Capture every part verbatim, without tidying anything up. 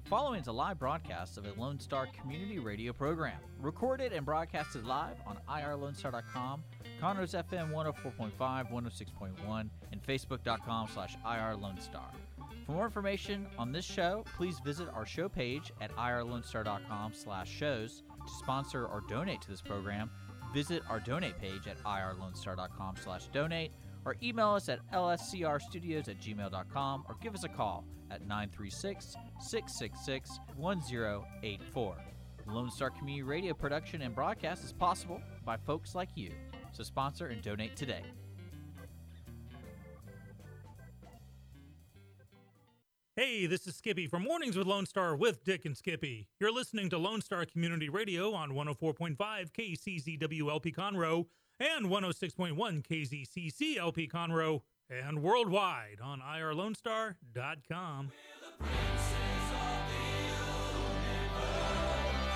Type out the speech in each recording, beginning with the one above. The following is a live broadcast of a Lone Star Community Radio program, recorded and broadcasted live on I R Lone Star dot com, Connor's F M one oh four point five, one oh six point one, and Facebook.com slash IRLoneStar. For more information on this show, please visit our show page at I R Lone Star dot com slash shows. To sponsor or donate to this program, visit our donate page at I R Lone Star dot com slash donate, or email us at lscrstudios at gmail dot com, or give us a call at nine three six, six six six, one zero eight four. Lone Star Community Radio production and broadcast is possible by folks like you, so sponsor and donate today. Hey, this is Skippy from Mornings with Lone Star with Dick and Skippy. You're listening to Lone Star Community Radio on one oh four point five K C Z W L P Conroe, and one oh six point one K Z C C L P Conroe, and worldwide on I R Lone Star dot com. We're the princes of the universe.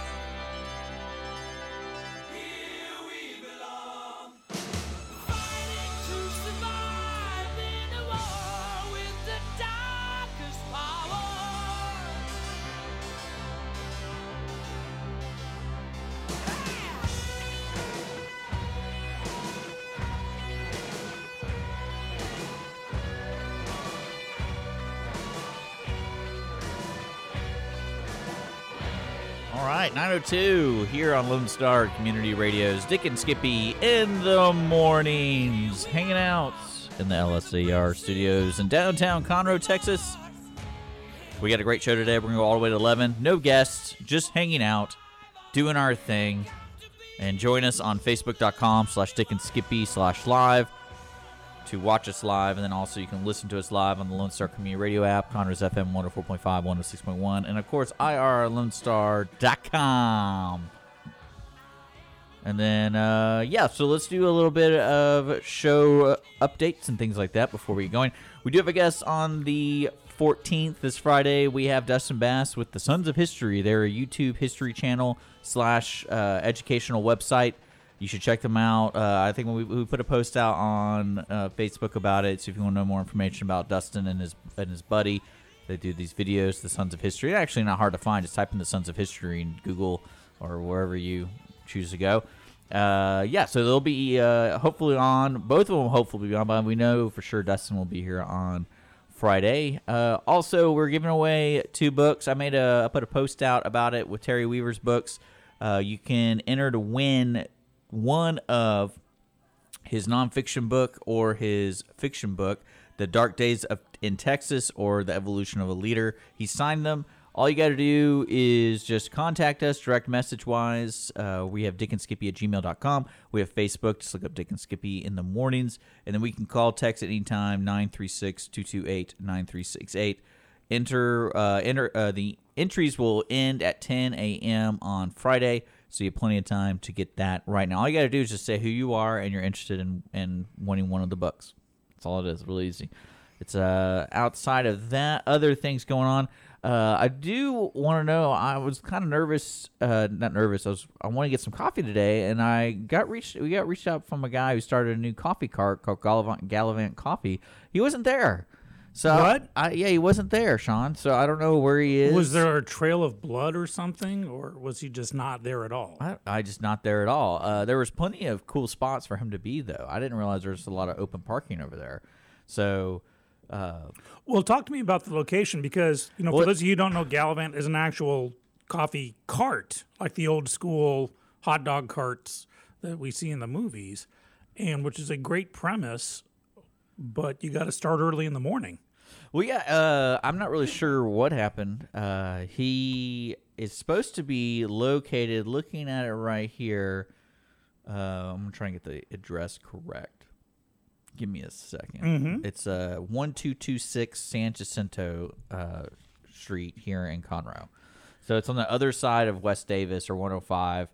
Here we belong. Fighting to survive in a war with the darkest power. Hey! All right, nine oh two here on Lone Star Community Radio's Dick and Skippy in the mornings, hanging out in the L S C R studios in downtown Conroe, Texas. We got a great show today. We're going to go all the way to eleven. No guests, just hanging out, doing our thing. And join us on Facebook.com slash Dick and Skippy slash live to watch us live. And then also you can listen to us live on the Lone Star Community Radio app, Connor's F M one oh four point five, one oh six point one, and of course I R Lone Star dot com. And then uh, yeah, so let's do a little bit of show updates and things like that before we get going. We do have a guest on the fourteenth, this Friday. We have Dustin Bass with the Sons of History. They're a YouTube history channel slash uh, educational website. You should check them out. Uh, I think we, we put a post out on uh, Facebook about it. So if you want to know more information about Dustin and his and his buddy, they do these videos, the Sons of History. They're actually not hard to find. Just type in the Sons of History in Google or wherever you choose to go. Uh, yeah, so they'll be uh, hopefully on. Both of them hopefully be on, but we know for sure Dustin will be here on Friday. Uh, also, we're giving away two books. I made a I put a post out about it with Terry Weaver's books. Uh, you can enter to win one of his nonfiction book or his fiction book, The Dark Days of in Texas or The Evolution of a Leader. He signed them. All you got to do is just contact us direct message-wise. Uh, we have dickandskippy at gmail dot com. We have Facebook. Just look up Dick and Skippy in the mornings. And then we can call, text at any time, nine three six, two two eight, nine three six eight. Enter, uh, enter uh, the entries will end at ten a.m. on Friday. So you have plenty of time to get that right now. All you got to do is just say who you are and you're interested in, in winning one of the books. That's all it is. Really easy. It's uh, outside of that, other things going on. Uh, I do want to know, I was kind of nervous. Uh, not nervous. I was. I want to get some coffee today. And I got reached. we got reached out from a guy who started a new coffee cart called Gallivant, Gallivant Coffee. He wasn't there. So what? I, yeah, he wasn't there, Sean. So I don't know where he is. Was there a trail of blood or something, or was he just not there at all? I, I just not there at all. Uh, there was plenty of cool spots for him to be, though. I didn't realize there was a lot of open parking over there. So, uh, well, talk to me about the location, because you know, well, for those of you who don't know, Gallivant is an actual coffee cart, like the old school hot dog carts that we see in the movies, and which is a great premise. But you got to start early in the morning. Well, yeah, uh, I'm not really sure what happened. Uh, he is supposed to be located, looking at it right here. Uh, I'm going to try and get the address correct. Give me a second. Mm-hmm. It's uh, one two two six San Jacinto uh, Street here in Conroe. So it's on the other side of West Davis or one oh five,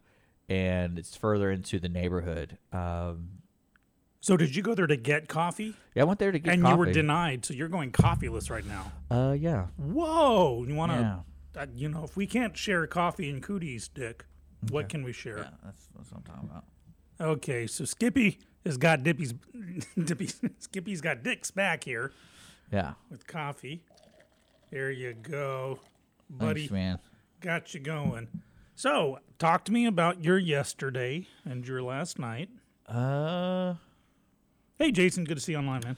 and it's further into the neighborhood. Um So did you go there to get coffee? Yeah, I went there to get and coffee. And you were denied, so you're going coffeeless right now. Uh, yeah. Whoa! You want to, yeah. uh, you know, if we can't share coffee and cooties, Dick, okay. What can we share? Yeah, that's, that's what I'm talking about. Okay, so Skippy has got Dippy's, Dippy's, Skippy's got Dick's back here. Yeah. With coffee. There you go. buddy. Thanks, man. Got you going. So, talk to me about your yesterday and your last night. Uh, hey, Jason, good to see you online, man.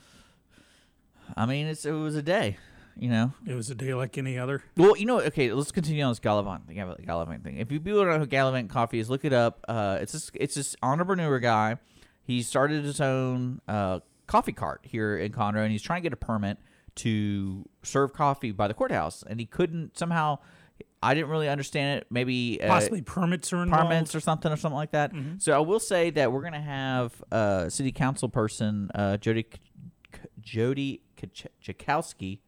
I mean, it's it was a day, you know. It was a day like any other. Well, you know, okay, let's continue on this Gallivant thing. About the Gallivant thing. If you people don't know who Gallivant Coffee is, look it up. Uh, it's this it's this entrepreneur guy. He started his own uh coffee cart here in Conroe, and he's trying to get a permit to serve coffee by the courthouse, and he couldn't somehow. I didn't really understand it. Maybe uh, possibly permits are involved. Permits or something or something like that. Mm-hmm. So I will say that we're going to have uh, city council person uh, Jody K- Jody Czajkowski,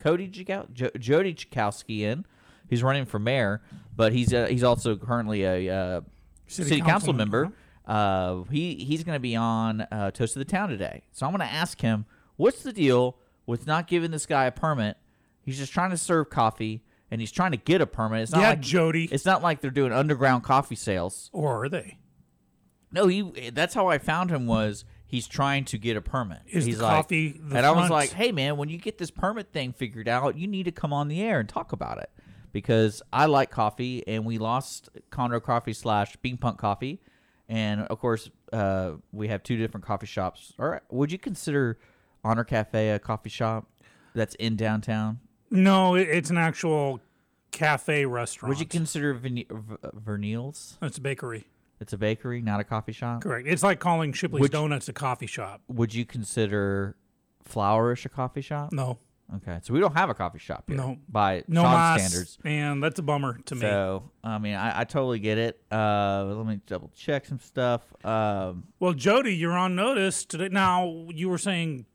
Cody Jacow- jo- Jody Czajkowski in. He's running for mayor, but he's uh, he's also currently a uh, city, city council, council member. Uh, he he's going to be on uh, Toast of the Town today. So I'm going to ask him, what's the deal with not giving this guy a permit? He's just trying to serve coffee. And he's trying to get a permit. It's not yeah, like, Jody. It's not like they're doing underground coffee sales. Or are they? No, he. That's how I found him was he's trying to get a permit. Is he's the like, coffee the And front? I was like, hey, man, when you get this permit thing figured out, you need to come on the air and talk about it. Because I like coffee, and we lost Conroe Coffee slash Beanpunk Coffee. And, of course, uh, we have two different coffee shops. All right, would you consider Honor Cafe a coffee shop that's in downtown? No, it's an actual cafe restaurant. Would you consider Verne- v- Verneil's? It's a bakery. It's a bakery, not a coffee shop? Correct. It's like calling Shipley's would Donuts you, a coffee shop. Would you consider Flourish a coffee shop? No. Okay, so we don't have a coffee shop here no. by no Sean's standards. And that's a bummer to me. So, I mean, I, I totally get it. Uh, let me double-check some stuff. Um, well, Jody, you're on notice today. Now, you were saying...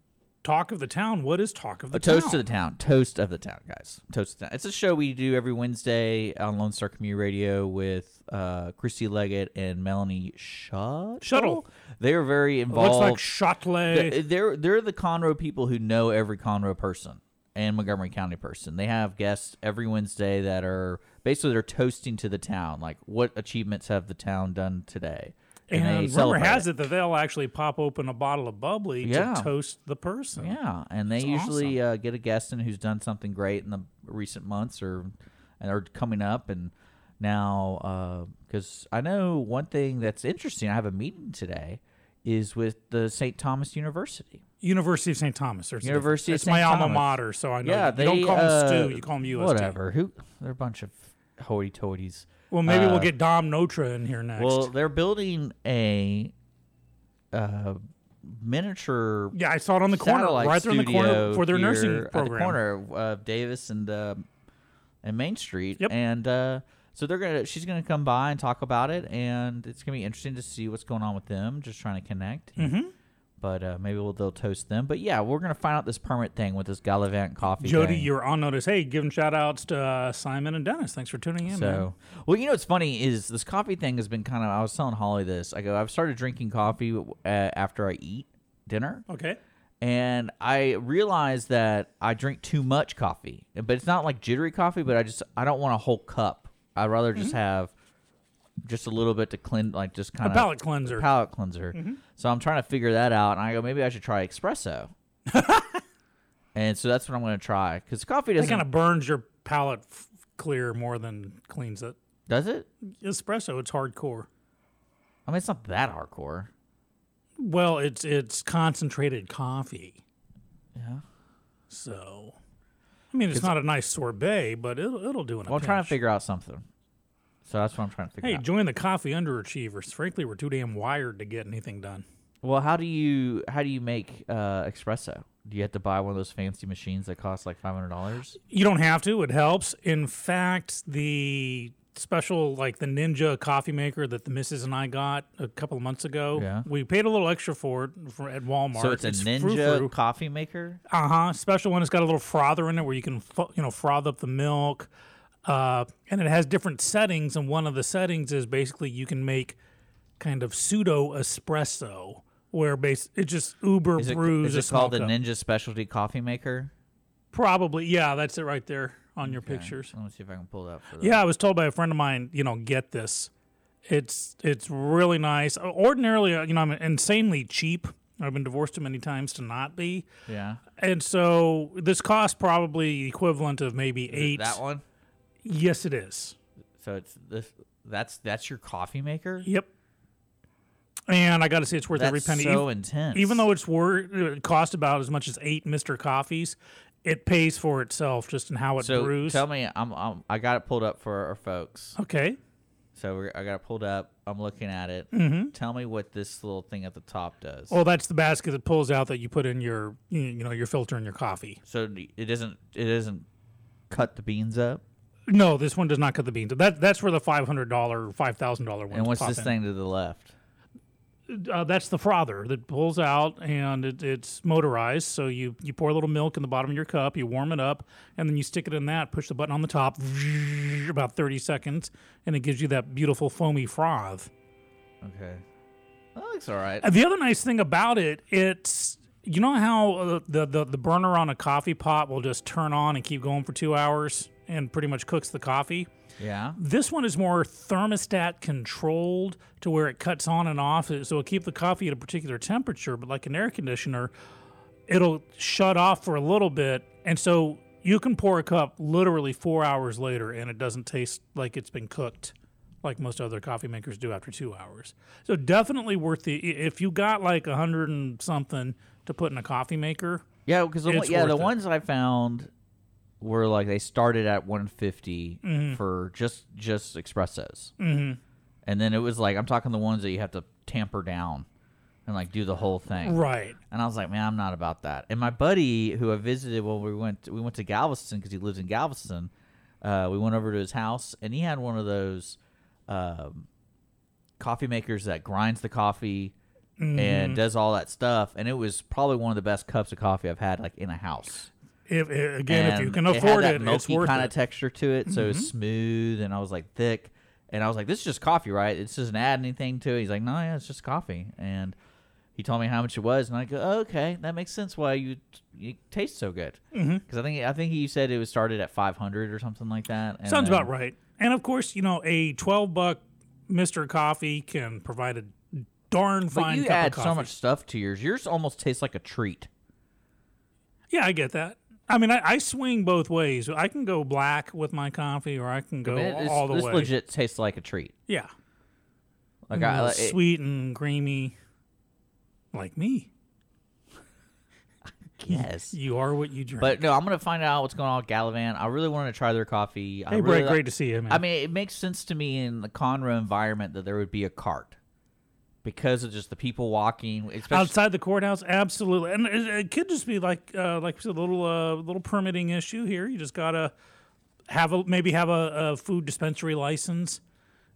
Talk of the Town. What is Talk of the Town? Toast of the Town. Toast of the Town, guys. Toast of the Town. It's a show we do every Wednesday on Lone Star Community Radio with uh, Christy Leggett and Melanie Shuttle. Shuttle. They are very involved. It looks like Shuttle. They're, they're the Conroe people who know every Conroe person and Montgomery County person. They have guests every Wednesday that are basically they're toasting to the town. Like, what achievements have the town done today? And, and rumor has it. it that they'll actually pop open a bottle of bubbly yeah. to toast the person. Yeah, and they That's usually awesome. uh, get a guest in who's done something great in the recent months or and are coming up. And now, because uh, I know one thing that's interesting, I have a meeting today, is with the Saint Thomas University. University of Saint Thomas. Or University of Saint Thomas. It's my alma mater, so I know. Yeah, they, you don't call uh, them Stu, you call them U S T. Whatever. Who, they're a bunch of hoity-toities. Well, maybe uh, we'll get Dom Notra in here next. Well, they're building a uh, miniature. Yeah, I saw it on the corner, right there in the corner for their nursing program. At the corner of Davis and uh, and Main Street. Yep. And uh, so they're gonna. She's gonna come by and talk about it, and it's gonna be interesting to see what's going on with them. Just trying to connect. Mm-hmm. But uh, maybe we'll they'll toast them. But yeah, we're gonna find out this permit thing with this Gallivant Coffee. Jody, thing. You're on notice. Hey, giving shout outs to uh, Simon and Dennis. Thanks for tuning in. So, man. Well, you know what's funny is this coffee thing has been kind of. I was telling Holly this. I go. I've started drinking coffee uh, after I eat dinner. Okay. And I realized that I drink too much coffee, but it's not like jittery coffee. But I just I don't want a whole cup. I'd rather mm-hmm. just have. Just a little bit to clean, like just kind of a palate cleanser. Palate cleanser. Mm-hmm. So I'm trying to figure that out, and I go, maybe I should try espresso. And so that's what I'm going to try because coffee doesn't. It kind of burns your palate f- clear more than cleans it. Does it? Espresso, it's hardcore. I mean, it's not that hardcore. Well, it's it's concentrated coffee. Yeah. So, I mean, it's not a nice sorbet, but it'll it'll do in a pinch. I'm trying to figure out something. So that's what I'm trying to figure hey, out. Hey, join the coffee underachievers. Frankly, we're too damn wired to get anything done. Well, how do you how do you make uh, espresso? Do you have to buy one of those fancy machines that cost like five hundred dollars? You don't have to. It helps. In fact, the special, like the Ninja coffee maker that the missus and I got a couple of months ago, yeah. we paid a little extra for it for, at Walmart. So it's a it's Ninja frou-frou. coffee maker? Uh-huh. Special one. It's got a little frother in it where you can you know froth up the milk. Uh, and it has different settings, and one of the settings is basically you can make kind of pseudo espresso, where base it just uber is it, brews. Is it called the Ninja Specialty Coffee Maker? Probably, yeah, that's it right there on your okay. pictures. Let me see if I can pull it up. For yeah, I was told by a friend of mine, you know, get this. It's it's really nice. Ordinarily, you know, I'm insanely cheap. I've been divorced too many times to not be. Yeah, and so this costs probably equivalent of maybe eight. That one. Yes, it is. So it's this. That's that's your coffee maker. Yep. And I got to say, it's worth that's every penny. That's so even, intense. Even though it's worth it cost about as much as eight Mister Coffees, it pays for itself just in how it so brews. Tell me, I'm, I'm I got it pulled up for our folks. Okay. So we're, I got it pulled up. I'm looking at it. Mm-hmm. Tell me what this little thing at the top does. Oh, that's the basket that pulls out that you put in your, you know, your filter in your coffee. So it doesn't it doesn't cut the beans up. No, this one does not cut the beans up. That that's where the five hundred dollar, five thousand dollar ones pop in. And what's this thing to the left? Uh, that's the frother that pulls out, and it, it's motorized. So you, you pour a little milk in the bottom of your cup, you warm it up, and then you stick it in that, push the button on the top, about thirty seconds, and it gives you that beautiful foamy froth. Okay. That looks all right. The other nice thing about it, it's, you know how the, the, the burner on a coffee pot will just turn on and keep going for two hours and pretty much cooks the coffee? Yeah. This one is more thermostat controlled to where it cuts on and off. So it'll keep the coffee at a particular temperature, but like an air conditioner, it'll shut off for a little bit. And so you can pour a cup literally four hours later and it doesn't taste like it's been cooked like most other coffee makers do after two hours. So definitely worth the, if you got like a hundred and something to put in a coffee maker. Yeah, because the, yeah, the it. ones I found were like they started at one fifty mm-hmm. for just just espressos, mm-hmm. and then it was like I'm talking the ones that you have to tamper down and like do the whole thing, right? And I was like, man, I'm not about that. And my buddy who I visited when we went to, we went to Galveston because he lives in Galveston. Uh, we went over to his house and he had one of those um, coffee makers that grinds the coffee. Mm-hmm. And does all that stuff, and it was probably one of the best cups of coffee I've had like in a house. If, again, and if you can afford it, it had that milky it's worth kind it. of texture to it, so mm-hmm. it's smooth, and I was like thick, and I was like, "This is just coffee, right? It doesn't add anything to it." He's like, "No, yeah, it's just coffee." And he told me how much it was, and I go, oh, "Okay, that makes sense why you you taste so good." Because mm-hmm. I think I think he said it was started at five hundred or something like that. And Sounds then, about right. And of course, you know, a twelve buck Mister Coffee can provide a darn fine. But you cup add of coffee. so much stuff to yours. Yours almost tastes like a treat. Yeah, I get that. I mean, I, I swing both ways. I can go black with my coffee, or I can go I mean, all the this way. This legit tastes like a treat. Yeah, like I, like, sweet it, and creamy, like me. Yes, you are what you drink. But no, I'm gonna find out what's going on with Gallivant. I really want to try their coffee. Hey, I really, Brett, great to see you, man. I mean, it makes sense to me in the Conroe environment that there would be a cart. Because of just the people walking outside the courthouse, absolutely, and it could just be like, uh, like a little, uh, little permitting issue here. You just gotta have a maybe have a, a food dispensary license.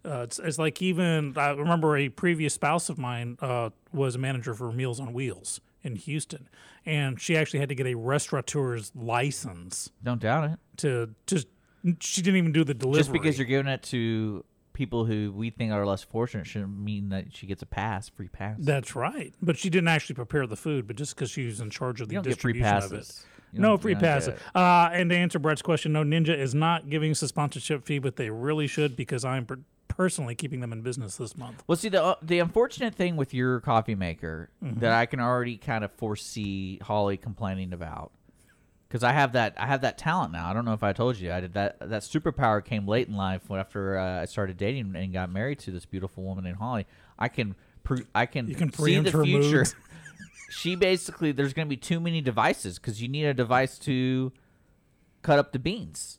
Uh, it's, it's like even I remember a previous spouse of mine uh, was a manager for Meals on Wheels in Houston, and she actually had to get a restaurateur's license. Don't doubt it. To just she didn't even do the delivery. Just because you're giving it to people who we think are less fortunate shouldn't mean that she gets a pass, free pass. That's right. But she didn't actually prepare the food, but just because she was in charge of the distribution of it. No free passes. Uh, and to answer Brett's question, no, Ninja is not giving us a sponsorship fee, but they really should because I'm per- personally keeping them in business this month. Well, see, the uh, the unfortunate thing with your coffee maker mm-hmm. that I can already kind of foresee Holly complaining about, because I have that, I have that talent now. I don't know if I told you. I did that. That superpower came late in life after uh, I started dating and got married to this beautiful woman named Holly. I can, pre- I can, you can see the future. She basically, there's going to be too many devices because you need a device to cut up the beans.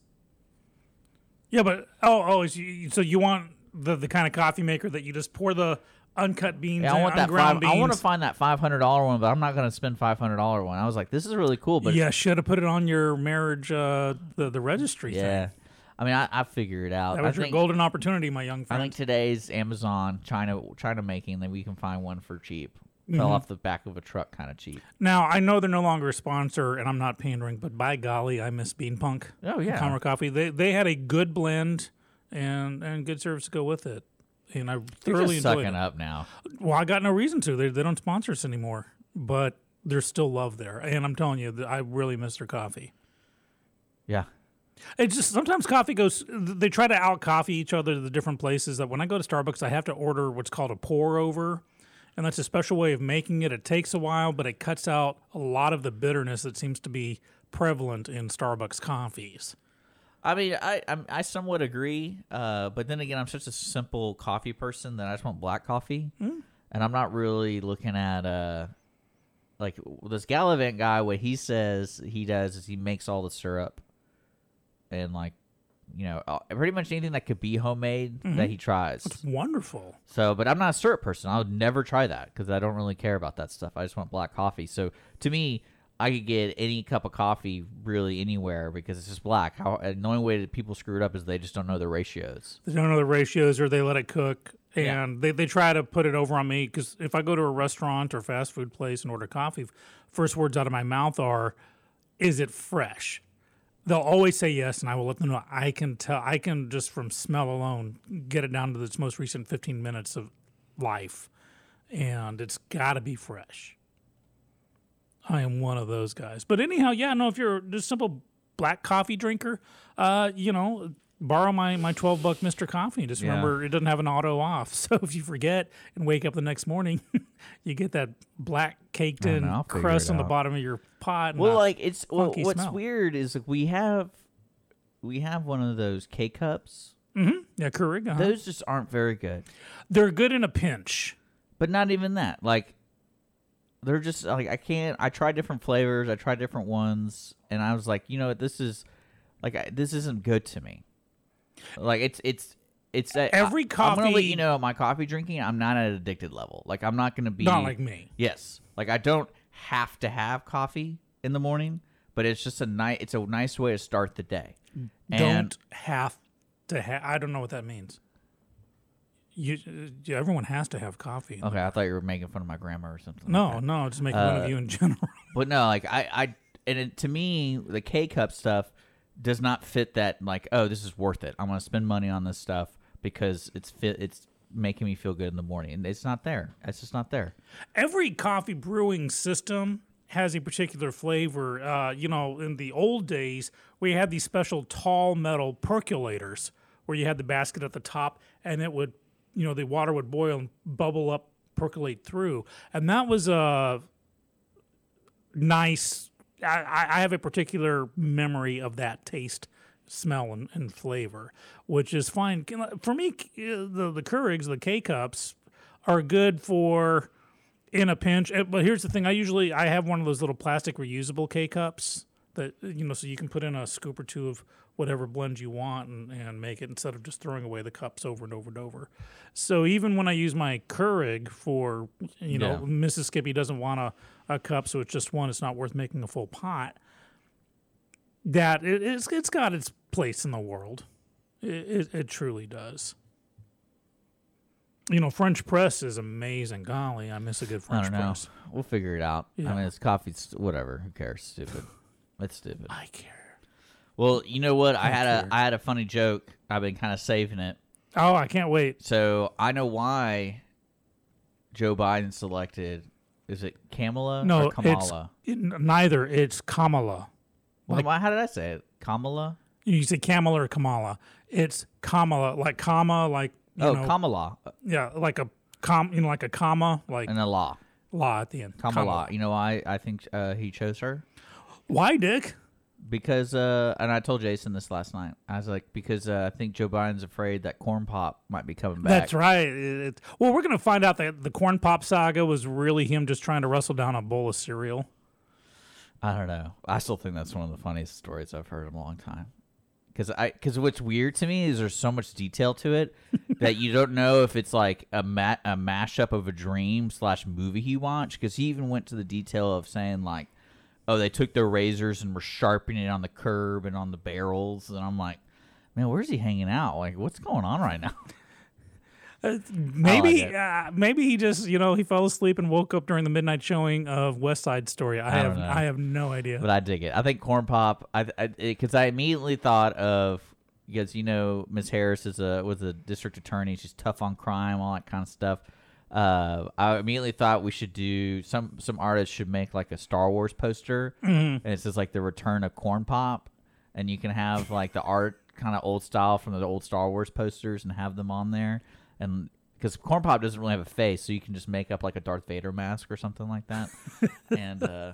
Yeah, but oh, oh, so you want the the kind of coffee maker that you just pour the uncut beans, yeah, I want that five, beans. I want to find that five hundred dollar one, but I'm not going to spend five hundred dollar one. I was like, this is really cool. But yeah, should have put it on your marriage, uh, the, the registry yeah. thing. I mean, I, I figure it out. That was I your think, golden opportunity, my young friend. I think today's Amazon, China China making, that we can find one for cheap. Mm-hmm. Fell off the back of a truck kind of cheap. Now, I know they're no longer a sponsor, and I'm not pandering, but by golly, I miss Bean Punk. Oh, yeah. Conroe Coffee. They, they had a good blend and, and good service to go with it. And I thoroughly enjoy sucking it. up now. Well, I got no reason to. They they don't sponsor us anymore, but there's still love there. And I'm telling you, I really miss their coffee. Yeah, it's just sometimes coffee goes. They try to out coffee each other to the different places. That when I go to Starbucks, I have to order what's called a pour over, and that's a special way of making it. It takes a while, but it cuts out a lot of the bitterness that seems to be prevalent in Starbucks coffees. I mean, I I'm, I somewhat agree, uh, but then again, I'm such a simple coffee person that I just want black coffee, mm. and I'm not really looking at uh, like this Gallivant guy. What he says he does is he makes all the syrup, and like, you know, pretty much anything that could be homemade mm-hmm. that he tries. That's wonderful. So, but I'm not a syrup person. I would never try that because I don't really care about that stuff. I just want black coffee. So, to me, I could get any cup of coffee really anywhere because it's just black. How the only way that people screw it up is they just don't know their ratios. They don't know the ratios, or they let it cook, and yeah. they, they try to put it over on me. Because if I go to a restaurant or fast food place and order coffee, first words out of my mouth are, "Is it fresh?" They'll always say yes, and I will let them know. I can tell. I can just from smell alone get it down to its most recent fifteen minutes of life, and it's got to be fresh. I am one of those guys. But anyhow, yeah, no, if you're just a simple black coffee drinker, uh, you know, borrow my, my twelve buck Mister Coffee. Just yeah. remember, it doesn't have an auto off. So if you forget and wake up the next morning, you get that black caked in crust on the bottom of your pot. Well, like it's well, what's smell. Weird is like we have we have one of those K-Cups. Mm-hmm. Yeah, Keurig. Uh-huh. Those just aren't very good. They're good in a pinch, but not even that. Like, they're just like, I can't, I tried different flavors, I tried different ones, and I was like, you know what, this is, like, I, this isn't good to me. Like, it's, it's, it's, that every I, coffee. I'm going to let you know, my coffee drinking, I'm not at an addicted level. Like, I'm not going to be. Not like me. Yes. Like, I don't have to have coffee in the morning, but it's just a nice, it's a nice way to start the day. Don't and, have to have, I don't know what that means. You, uh, everyone has to have coffee. Okay, I thought you were making fun of my grandma or something. No, like no, just making uh, fun of you in general. But no, like I, I and it, to me, the K-Cup stuff does not fit that. Like, oh, this is worth it. I'm gonna spend money on this stuff because it's fit. It's making me feel good in the morning, and it's not there. It's just not there. Every coffee brewing system has a particular flavor. Uh, you know, in the old days, we had these special tall metal percolators where you had the basket at the top, and it would. You know, the water would boil and bubble up, percolate through. And that was a nice, I, I have a particular memory of that taste, smell, and, and flavor, which is fine. For me, the, the Keurigs, the K-Cups, are good for in a pinch. But here's the thing. I usually, I have one of those little plastic reusable K-Cups that, you know, so you can put in a scoop or two of whatever blend you want and, and make it instead of just throwing away the cups over and over and over. So even when I use my Keurig for, you know, yeah. Missus Skippy doesn't want a, a cup, so it's just one. It's not worth making a full pot. That it, it's it's got its place in the world. It, it, it truly does. You know, French press is amazing. Golly, I miss a good French I don't press. Know. We'll figure it out. Yeah. I mean, it's coffee, whatever. Who cares? Stupid. It's stupid. I care. Well, you know what? I had a I had a funny joke. I've been kind of saving it. Oh, I can't wait. So I know why Joe Biden selected. Is it Kamala no, or Kamala? It's, it, neither. It's Kamala. Like, well, how did I say it? Kamala? You say Kamala or Kamala. It's Kamala, like comma, like you oh know, Kamala. Yeah, like a com, you know, like a comma, like and a law, law at the end. Kamala. Kamala. You know why I think uh, he chose her? Why, Dick? Because, uh, and I told Jason this last night. I was like, because uh, I think Joe Biden's afraid that Corn Pop might be coming back. That's right. It, well, we're going to find out that the Corn Pop saga was really him just trying to wrestle down a bowl of cereal. I don't know. I still think that's one of the funniest stories I've heard in a long time. Because I, because what's weird to me is there's so much detail to it that you don't know if it's like a ma- a mashup of a dream slash movie he watched. Because he even went to the detail of saying like, oh, they took their razors and were sharpening it on the curb and on the barrels. And I'm like, man, where's he hanging out? Like, what's going on right now? uh, maybe like uh, maybe he just, you know, he fell asleep and woke up during the midnight showing of West Side Story. I, I have I have no idea. But I dig it. I think Corn Pop, because I, I, I immediately thought of, because, you know, Miz Harris is a was a district attorney. She's tough on crime, all that kind of stuff. Uh, I immediately thought we should do some some artists should make like a Star Wars poster, mm-hmm. and it says like the return of Corn Pop, and you can have like the art kind of old style from the old Star Wars posters and have them on there, and because Corn Pop doesn't really have a face, so you can just make up like a Darth Vader mask or something like that, and uh,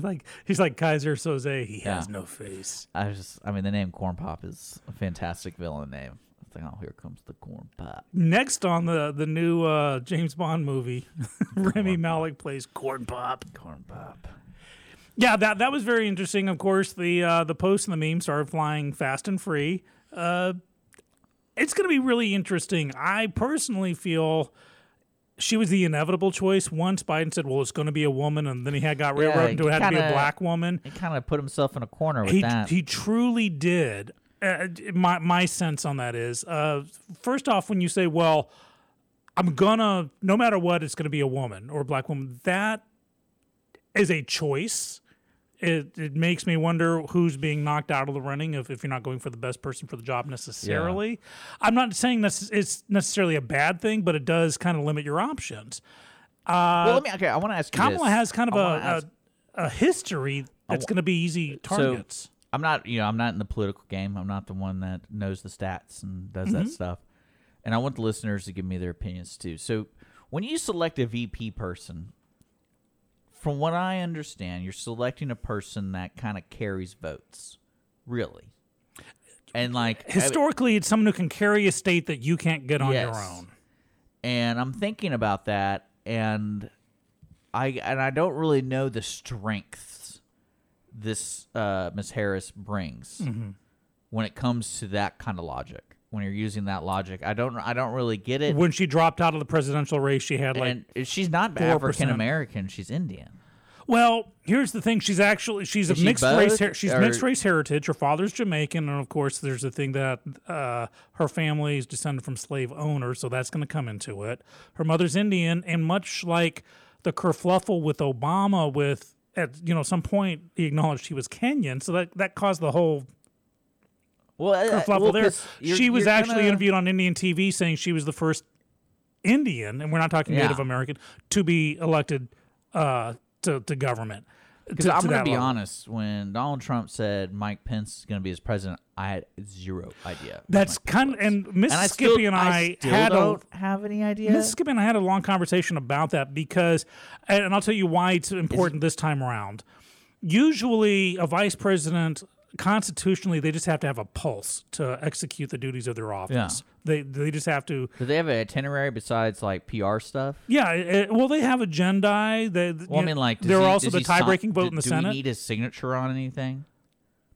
Like he's like Kaiser Soze. He yeah. has no face. I just, I mean, the name Corn Pop is a fantastic villain name. I think, oh, here comes the Corn Pop. Next on the the new uh, James Bond movie, Remy Malek plays Corn Pop. Corn Pop. Yeah, that that was very interesting. Of course, the uh, the posts and the memes started flying fast and free. Uh, it's going to be really interesting. I personally feel. She was the inevitable choice. Once Biden said, well, it's going to be a woman, and then he had got railroaded yeah, into it had kinda, to be a black woman. He kind of put himself in a corner with he, that. He truly did. Uh, my my sense on that is, uh, first off, when you say, well, I'm going to, no matter what, it's going to be a woman or a black woman, that is a choice. It it makes me wonder who's being knocked out of the running if, if you're not going for the best person for the job necessarily. Yeah. I'm not saying this it's necessarily a bad thing, but it does kind of limit your options. Uh, well, let me. Okay, I want to ask. You Kamala this. has kind of a, ask, a a history that's going to be easy targets. So I'm not, you know, I'm not in the political game. I'm not the one that knows the stats and does mm-hmm. that stuff. And I want the listeners to give me their opinions too. So when you select a V P person. From what I understand, you're selecting a person that kind of carries votes, really. And like historically, I mean, it's someone who can carry a state that you can't get on yes. your own. And I'm thinking about that, and I and I don't really know the strengths this uh, Miz Harris brings mm-hmm. when it comes to that kind of logic. When you're using that logic, I don't, I don't really get it. When she dropped out of the presidential race, she had like, and she's not African American; she's Indian. Well, here's the thing: she's actually she's Is a she mixed both, race. Her- she's or- mixed race heritage. Her father's Jamaican, and of course, there's the thing that uh, her family is descended from slave owners, so that's going to come into it. Her mother's Indian, and much like the kerfluffle with Obama, with at you know some point he acknowledged he was Kenyan, so that that caused the whole. Well, uh, well there. she was actually gonna... interviewed on Indian T V saying she was the first Indian, and we're not talking yeah. Native American, to be elected uh, to, to government. Because I'm going to be level. honest, when Donald Trump said Mike Pence is going to be his president, I had zero idea. That's kind of, and Missus Skippy and I, still, and I, I had don't a, have any idea. Missus Skippy and I had a long conversation about that because, and I'll tell you why it's important is, this time around. Usually, a vice president. Constitutionally, they just have to have a pulse to execute the duties of their office. Yeah. They they just have to. Do they have an itinerary besides like P R stuff? Yeah. It, well, they have agendae. They, well, I mean, like there are also the tie-breaking vote in the Senate. Do we need his signature on anything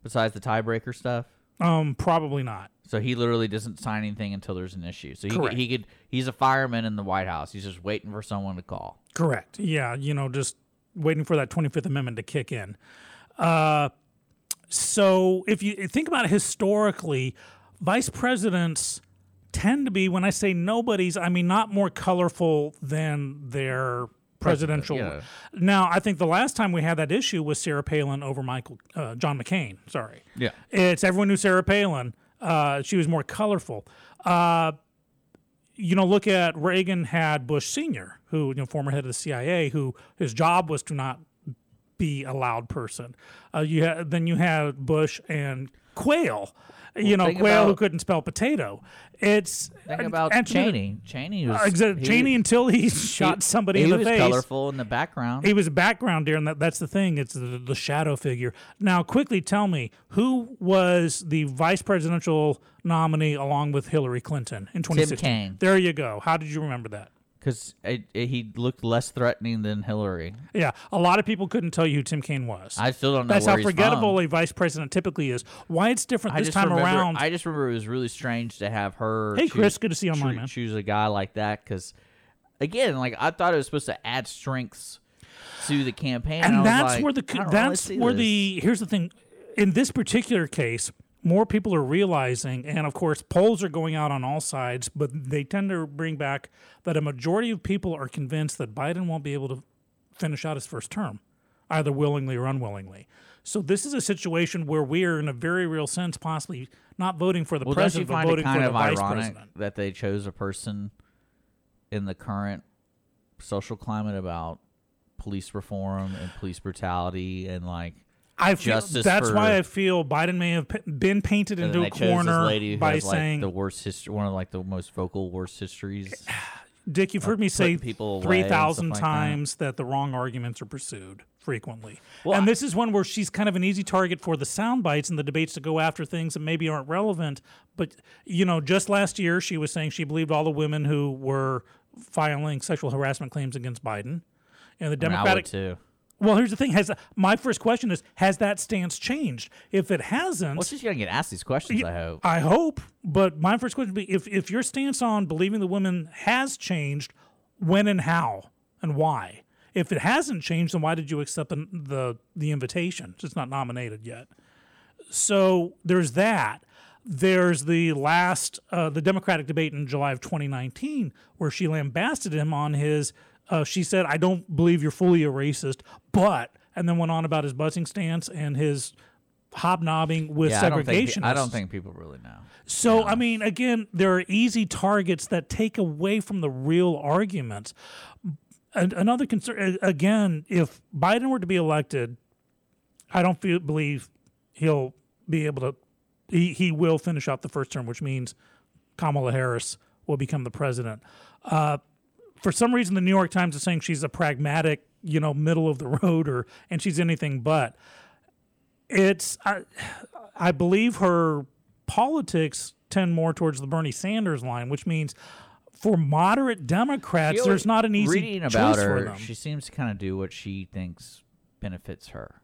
besides the tiebreaker stuff? Um, probably not. So he literally doesn't sign anything until there's an issue. So he could, he could he's a fireman in the White House. He's just waiting for someone to call. Correct. Yeah. You know, just waiting for that twenty-fifth Amendment to kick in. Uh. So if you think about it historically, vice presidents tend to be, when I say nobody's, I mean not more colorful than their presidential. President, yeah. Now, I think the last time we had that issue was Sarah Palin over Michael uh, John McCain. Sorry. Yeah. It's everyone knew Sarah Palin. Uh, she was more colorful. Uh, you know, look at Reagan had Bush Senior, who, you know, former head of the C I A, who his job was to not be a loud person. Uh, you ha- then you had Bush and Quayle. You well, know, Quayle about, who couldn't spell potato. It's think about Cheney. Cheney was exactly uh, Cheney he, until he shot somebody he, in the face. He was colorful in the background. He was background there, and that, that's the thing. It's the, the shadow figure. Now, quickly tell me who was the vice presidential nominee along with Hillary Clinton in twenty sixteen? Tim Kaine. There you go. How did you remember that? Because he looked less threatening than Hillary. Yeah, a lot of people couldn't tell you who Tim Kaine was. I still don't know That's where how he's forgettable from. A vice president typically is. Why it's different I this time remember, around. I just remember it was really strange to have her hey, choose, Chris, good to see you online, choose, man. choose a guy like that. Because, again, like I thought it was supposed to add strengths to the campaign. And, and that's like, where the – that's where this. the – here's the thing. In this particular case – more people are realizing, and of course, polls are going out on all sides, but they tend to bring back that a majority of people are convinced that Biden won't be able to finish out his first term, either willingly or unwillingly. So this is a situation where we are, in a very real sense, possibly not voting for the well, president, but voting for the vice president. Well, don't you find it kind of ironic that they chose a person in the current social climate about police reform and police brutality and like, I feel, that's for, why I feel Biden may have been painted into a corner lady by saying like the worst history, one of like the most vocal worst histories. Dick, you've heard me say three thousand times like that. that the wrong arguments are pursued frequently. Well, and this is one where she's kind of an easy target for the sound bites and the debates to go after things that maybe aren't relevant. But, you know, just last year she was saying she believed all the women who were filing sexual harassment claims against Biden. And the Democratic... I mean, I would too. Well, here's the thing. Has my first question is, has that stance changed? If it hasn't... Well, she's going to get asked these questions, I hope. I hope. But my first question would be, if, if your stance on believing the women has changed, when and how and why? If it hasn't changed, then why did you accept the the, the invitation? It's not nominated yet. So there's that. There's the last, uh, the Democratic debate in July of twenty nineteen, where she lambasted him on his... Uh, she said, I don't believe you're fully a racist, but, and then went on about his busing stance and his hobnobbing with yeah, segregationists. I, I don't think people really know. So, yeah. I mean, again, there are easy targets that take away from the real arguments. And another concern, again, if Biden were to be elected, I don't feel, believe he'll be able to, he, he will finish up the first term, which means Kamala Harris will become the president. Uh, For some reason, the New York Times is saying she's a pragmatic, you know, middle of the road, or and she's anything but. It's I, I believe her politics tend more towards the Bernie Sanders line, which means for moderate Democrats, there's not an easy reading about choice her. For them. She seems to kind of do what she thinks benefits her.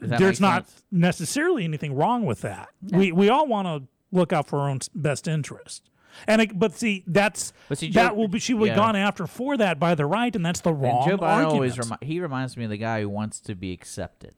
There's not sense? necessarily anything wrong with that. No. We we all want to look out for our own best interest. And it, but see, that's but see, Joe, that will be she would yeah. gone after for that by the right, and that's the wrong. And Joe Biden always remi- he reminds me of the guy who wants to be accepted,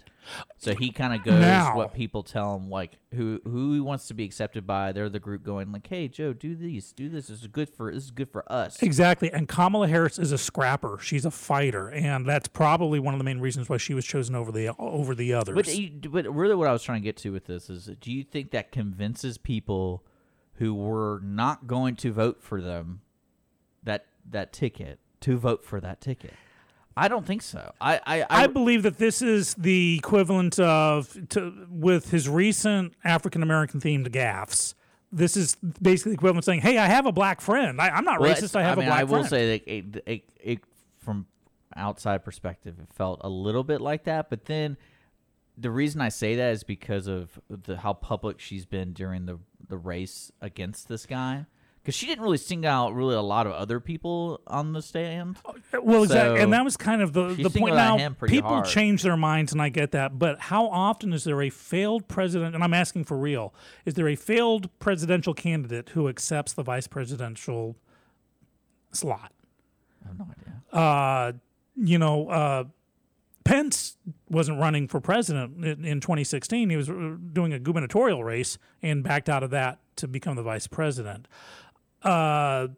so he kind of goes now, what people tell him, like who who he wants to be accepted by. They're the group going like, "Hey, Joe, do these, do this. This is good for this is good for us." Exactly. And Kamala Harris is a scrapper. She's a fighter, and that's probably one of the main reasons why she was chosen over the over the others. But, but really, what I was trying to get to with this is, do you think that convinces people who were not going to vote for them, that that ticket, to vote for that ticket? I don't think so. I I, I, I believe that this is the equivalent of, to, with his recent African-American-themed gaffes, this is basically the equivalent of saying, hey, I have a black friend. I, I'm not well, racist, I have I mean, a black friend. I will friend. say that it, it, it, from outside perspective, it felt a little bit like that, but then the reason I say that is because of the, how public she's been during the the race against this guy, because she didn't really single out really a lot of other people on the stand. Well, so exactly, and that was kind of the the point. Now people hard. change their minds, and I get that. But how often is there a failed president? And I'm asking for real. Is there a failed presidential candidate who accepts the vice presidential slot? I have no idea. Uh, you know. Uh, Pence wasn't running for president in twenty sixteen. He was doing a gubernatorial race and backed out of that to become the vice president. Uh,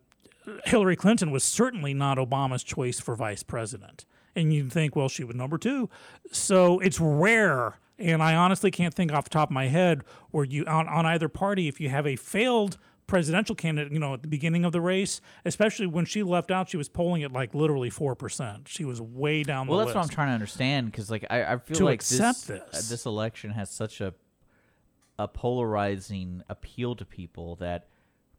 Hillary Clinton was certainly not Obama's choice for vice president. And you'd think, well, she was number two. So it's rare, and I honestly can't think off the top of my head, where you on, on either party, if you have a failed presidential candidate, you know, at the beginning of the race, especially when she left out, she was polling at like literally four percent. She was way down the list. Well, that's what I'm trying to understand, because like I, I feel like this, this. this election has such a a polarizing appeal to people that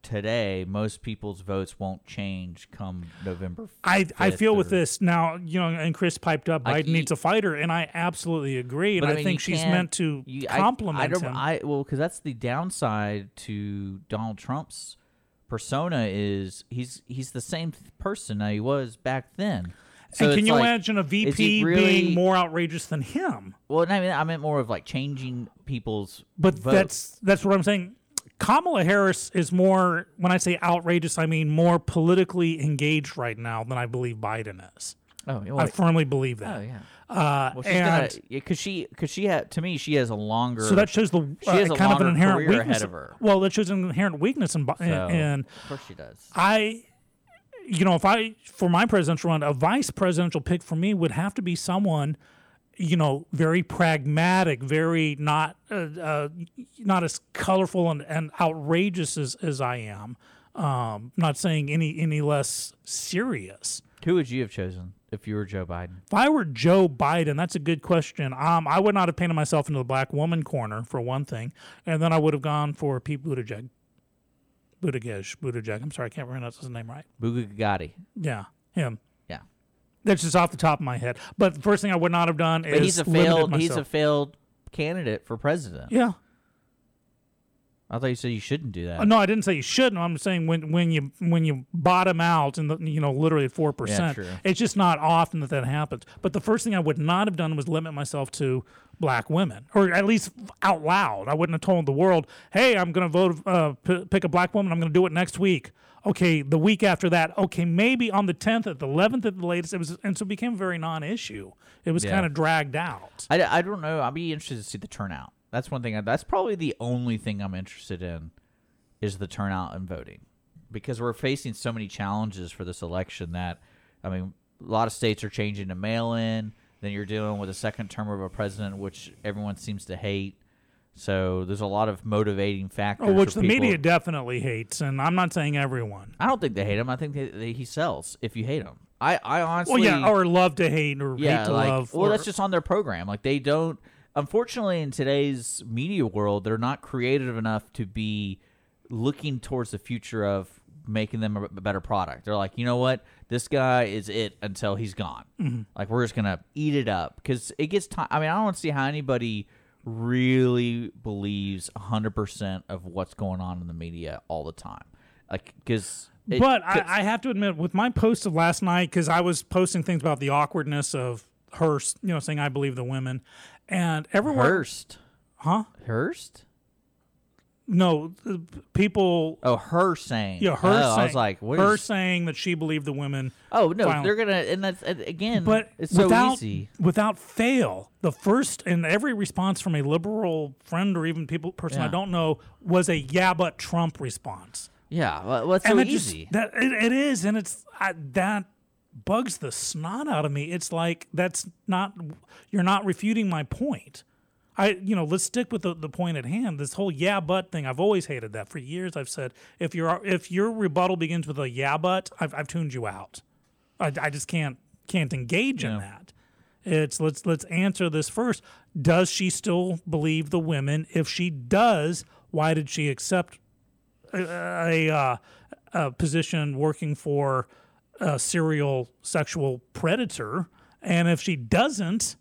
today most people's votes won't change come November fifth. I, I feel or, with this now, you know, and Chris piped up, Biden needs a fighter, and I absolutely agree, and I, I mean, think she's meant to you, compliment I, I don't, him. I, well, because that's the downside to Donald Trump's persona is he's he's the same person that he was back then. So and can you like, imagine a V P really, being more outrageous than him? Well, I mean, I meant more of like changing people's But vote. that's that's what I'm saying. Kamala Harris is more, when I say outrageous, I mean more politically engaged right now than I believe Biden is. Oh, well, I firmly believe that. Oh, yeah. Uh, well, she's and because she, because she had, to me, she has a longer. So that shows the uh, kind of an inherent weakness ahead of her. Well, that shows an inherent weakness in. So, and of course she does. I, you know, if I for my presidential run, a vice presidential pick for me would have to be someone, you know, very pragmatic, very not uh, uh, not as colorful and, and outrageous as, as I am. Um, not saying any any less serious. Who would you have chosen if you were Joe Biden? If I were Joe Biden, that's a good question. Um, I would not have painted myself into the black woman corner, for one thing, and then I would have gone for Pete Buttigieg. Buttigieg, Buttigieg. I'm sorry, I can't pronounce his name right. Bugatti. Yeah, him. That's just off the top of my head. But the first thing I would not have done but is he's a failed. Myself. He's a failed candidate for president. Yeah. I thought you said you shouldn't do that. Uh, no, I didn't say you shouldn't. I'm saying when when you when you bottom out and you know literally at four percent, it's just not often that that happens. But the first thing I would not have done was limit myself to black women, or at least out loud. I wouldn't have told the world, "Hey, I'm going to vote uh, p- pick a black woman. I'm going to do it next week." Okay, the week after that, okay, maybe on the tenth, at the eleventh, at the latest, it was, and so it became a very non-issue. It was yeah. kind of dragged out. I, I don't know. I'd be interested to see the turnout. That's one thing. I, that's probably the only thing I'm interested in is the turnout and voting, because we're facing so many challenges for this election that, I mean, a lot of states are changing to mail-in. Then you're dealing with a second term of a president, which everyone seems to hate. So there's a lot of motivating factors. Oh, which the people. Media definitely hates, and I'm not saying everyone. I don't think they hate him. I think they, they, he sells if you hate him. I, I honestly... Well, yeah, or love to hate or yeah, hate to like, love. Well, or, that's just on their program. Like, they don't... Unfortunately, in today's media world, they're not creative enough to be looking towards the future of making them a better product. They're like, you know what? This guy is it until he's gone. Mm-hmm. Like, we're just going to eat it up. Because it gets time. I mean, I don't see how anybody... really believes one hundred percent of what's going on in the media all the time. Like, cause it, but I, I have to admit, with my post of last night, because I was posting things about the awkwardness of Hearst, you know, saying I believe the women. And everyone... Hearst? Huh? Hearst? No, people... Oh, her saying. Yeah, her oh, saying. I was like, what her is... saying that she believed the women... Oh, no, violent. They're going to... And that's, again, but it's so without, easy. Without fail, the first and every response from a liberal friend or even people person yeah. I don't know was a, yeah, but Trump response. Yeah, well, that's and so easy. Just, that, it, it is, and it's I, that bugs the snot out of me. It's like, that's not... You're not refuting my point. I, you know, let's stick with the, the point at hand. This whole yeah, but thing, I've always hated that. For years, I've said, if your if your rebuttal begins with a yeah, but, I've, I've tuned you out. I, I just can't can't engage yeah. in that. It's let's let's answer this first. Does she still believe the women? If she does, why did she accept a, a, a position working for a serial sexual predator? And if she doesn't,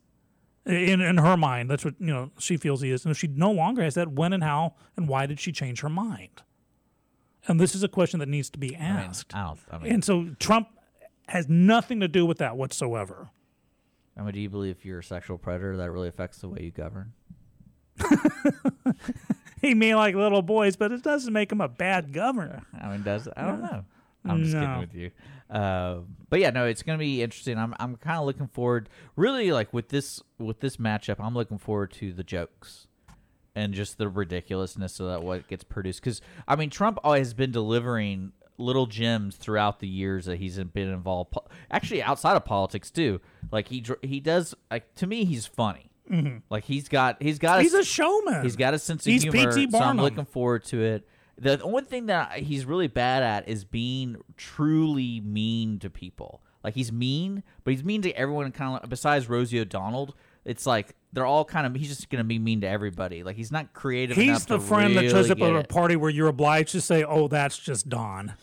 In in her mind, that's what you know she feels he is. And if she no longer has that, when and how and why did she change her mind? And this is a question that needs to be asked. I mean, I don't, I mean, and so Trump has nothing to do with that whatsoever. I mean, do you believe if you're a sexual predator, that really affects the way you govern? He may like little boys, but it doesn't make him a bad governor. I mean, does I don't no. know. I'm just no. kidding with you. Uh, but yeah, no, it's going to be interesting. I'm I'm kind of looking forward, really, like with this with this matchup. I'm looking forward to the jokes and just the ridiculousness of that what gets produced. Because I mean, Trump always has been delivering little gems throughout the years that he's been involved. Actually, outside of politics too, like he he does. Like to me, he's funny. Mm-hmm. Like he's got he's got he's a, a showman. He's got a sense of he's humor. P T Barnum. So I'm looking forward to it. The only thing that he's really bad at is being truly mean to people. Like, he's mean, but he's mean to everyone kind of, besides Rosie O'Donnell. It's like, they're all kind of, he's just going to be mean to everybody. Like, he's not creative he's enough to He's the friend really that shows up at a party where you're obliged to say, oh, that's just Don.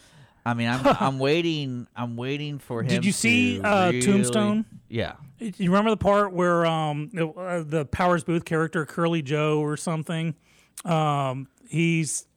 I mean, I'm I'm waiting I'm waiting for him Did you see to uh, really... Tombstone? Yeah. You remember the part where um the Powers Booth character, Curly Joe or something, um he's...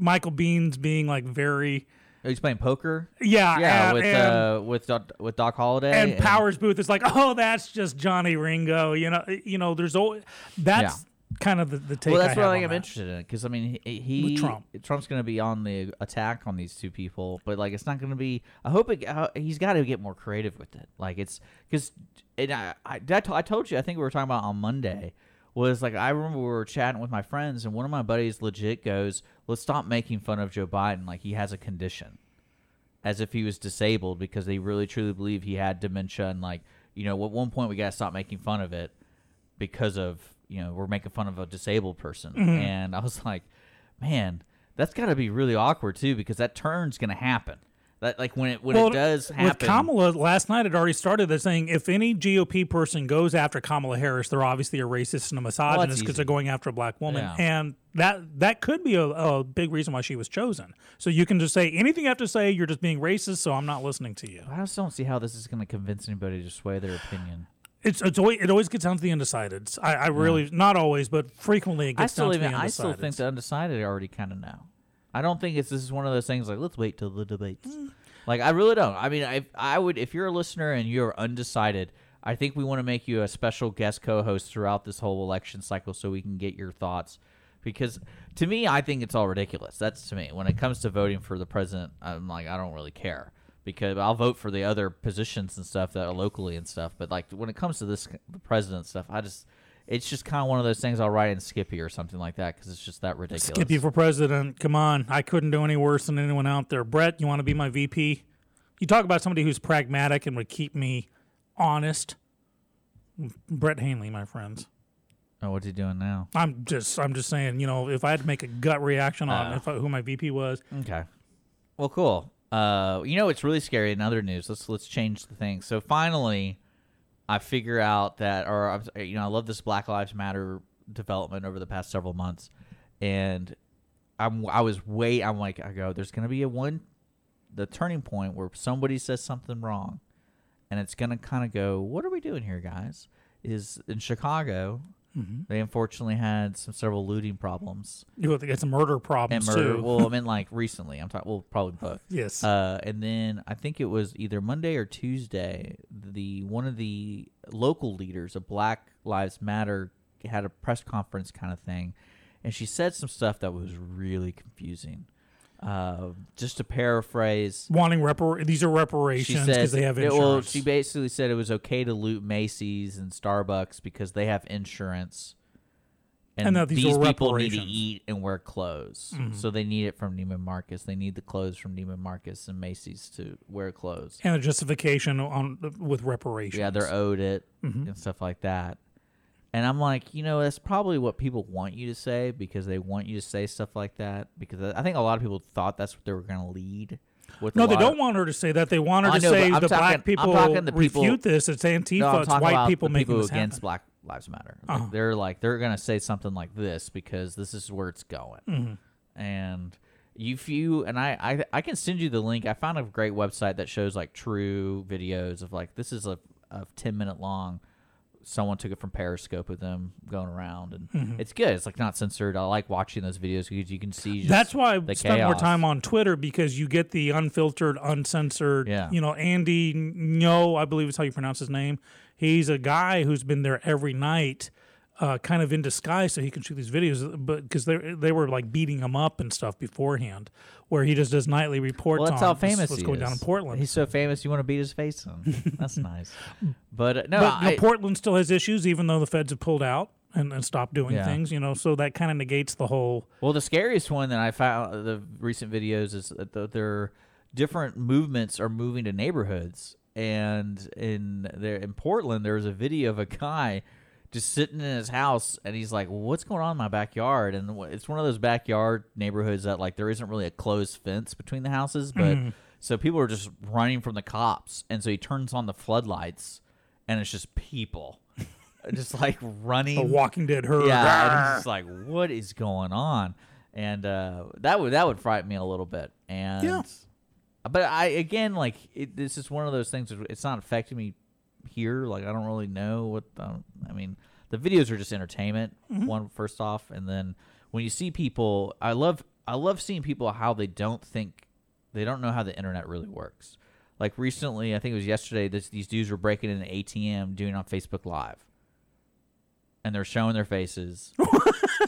Michael Bean's being like very. Oh, he's playing poker. Yeah, yeah, and, with and, uh, with Doc, with Doc Holliday and, and Powers Booth is like, oh, that's just Johnny Ringo. You know, you know, there's always that's yeah. kind of the, the take. Well, that's I what I am that. interested in because I mean, he, he Trump. Trump's going to be on the attack on these two people, but like, it's not going to be. I hope it, uh, he's got to get more creative with it. Like it's because and I, I, I told you I think we were talking about on Monday. Was like, I remember we were chatting with my friends, and one of my buddies legit goes, let's stop making fun of Joe Biden like he has a condition, as if he was disabled, because they really truly believe he had dementia. And, like, you know, at one point we got to stop making fun of it because of, you know, we're making fun of a disabled person. Mm-hmm. And I was like, man, that's got to be really awkward, too, because that turn's going to happen. That, like when it when well, it does happen. With Kamala, last night it already started. They're saying if any G O P person goes after Kamala Harris, they're obviously a racist and a misogynist because well, they're going after a black woman. Yeah. And that that could be a, a big reason why she was chosen. So you can just say anything you have to say. You're just being racist, so I'm not listening to you. I just don't see how this is going to convince anybody to sway their opinion. It's, it's always, it always gets down to the undecideds. I, I really, yeah. not always, but frequently it gets down even, to the undecideds. I still think the undecided already kind of know. I don't think it's this is one of those things like, let's wait till the debates. Mm. Like, I really don't. I mean, I I would if you're a listener and you're undecided, I think we want to make you a special guest co-host throughout this whole election cycle so we can get your thoughts. Because to me, I think it's all ridiculous. That's to me. When it comes to voting for the president, I'm like, I don't really care. Because I'll vote for the other positions and stuff that are locally and stuff. But, like, when it comes to this the president stuff, I just – it's just kind of one of those things I'll write in Skippy or something like that because it's just that ridiculous. Skippy for president. Come on. I couldn't do any worse than anyone out there. Brett, you want to be my V P? You talk about somebody who's pragmatic and would keep me honest. Brett Hanley, my friends. Oh, what's he doing now? I'm just I'm just saying, you know, if I had to make a gut reaction on uh, if I, who my V P was. Okay. Well, cool. Uh, you know, it's really scary in other news. Let's, let's change the thing. So finally... I figure out that, or, you know, I love this Black Lives Matter development over the past several months. And I'm, I was way, I'm like, I go, there's going to be a one, the turning point where somebody says something wrong. And it's going to kind of go, what are we doing here, guys? Is in Chicago, mm-hmm. they unfortunately had some several looting problems. You have to get some murder problems, and murder, too. Well, I mean, like recently. I'm talking, well, probably both. Yes. Uh, and then I think it was either Monday or Tuesday, the one of the local leaders of Black Lives Matter had a press conference kind of thing, and she said some stuff that was really confusing. Uh, just to paraphrase, wanting repar- these are reparations because they have insurance. It, well, she basically said it was okay to loot Macy's and Starbucks because they have insurance, and, and these, these people need to eat and wear clothes, mm-hmm. so they need it from Neiman Marcus. They need the clothes from Neiman Marcus and Macy's to wear clothes, and a justification on with reparations. Yeah, they're owed it mm-hmm. and stuff like that. And I'm like, you know, that's probably what people want you to say because they want you to say stuff like that. Because I think a lot of people thought that's what they were going to lead with. No, they don't of, want her to say that. They want her I to know, say the talking, black people, people refute this. It's Antifa. No, it's white people making people this happen. Against Black Lives Matter. Like, uh-huh. They're like, they're going to say something like this because this is where it's going. Mm-hmm. And if you and I, I, I can send you the link. I found a great website that shows like true videos of like this is a, a ten minute long. Someone took it from Periscope with them going around, and mm-hmm. it's good. It's like not censored. I like watching those videos because you can see. Just That's why I the spend chaos. More time on Twitter because you get the unfiltered, uncensored. Yeah. You know, Andy No, I believe is how you pronounce his name. He's a guy who's been there every night, uh, kind of in disguise, so he can shoot these videos. But because they they were like beating him up and stuff beforehand, where he just does nightly reports. Well, that's on how famous what's he going is. Down in Portland. He's so famous, you want to beat his face in. That's nice. But uh, no, but, I, Portland still has issues, even though the feds have pulled out and, and stopped doing yeah. things. You know, so that kind of negates the whole. Well, the scariest one that I found the recent videos is that the, their different movements are moving to neighborhoods, and in there in Portland, there was a video of a guy just sitting in his house, and he's like, well, what's going on in my backyard? And it's one of those backyard neighborhoods that, like, there isn't really a closed fence between the houses, but mm. so people are just running from the cops, and so he turns on the floodlights, and it's just people just, like, running. A Walking Dead herd. Yeah, and he's like, what is going on? And uh, that would that would frighten me a little bit. And yeah. But, I again, like, it, this is one of those things, it's not affecting me here, like I don't really know what the, I mean the videos are just entertainment mm-hmm. one first off, and then when you see people I love I love seeing people how they don't think they don't know how the internet really works. Like recently, I think it was yesterday, this, these dudes were breaking in an A T M doing it on Facebook Live, and they're showing their faces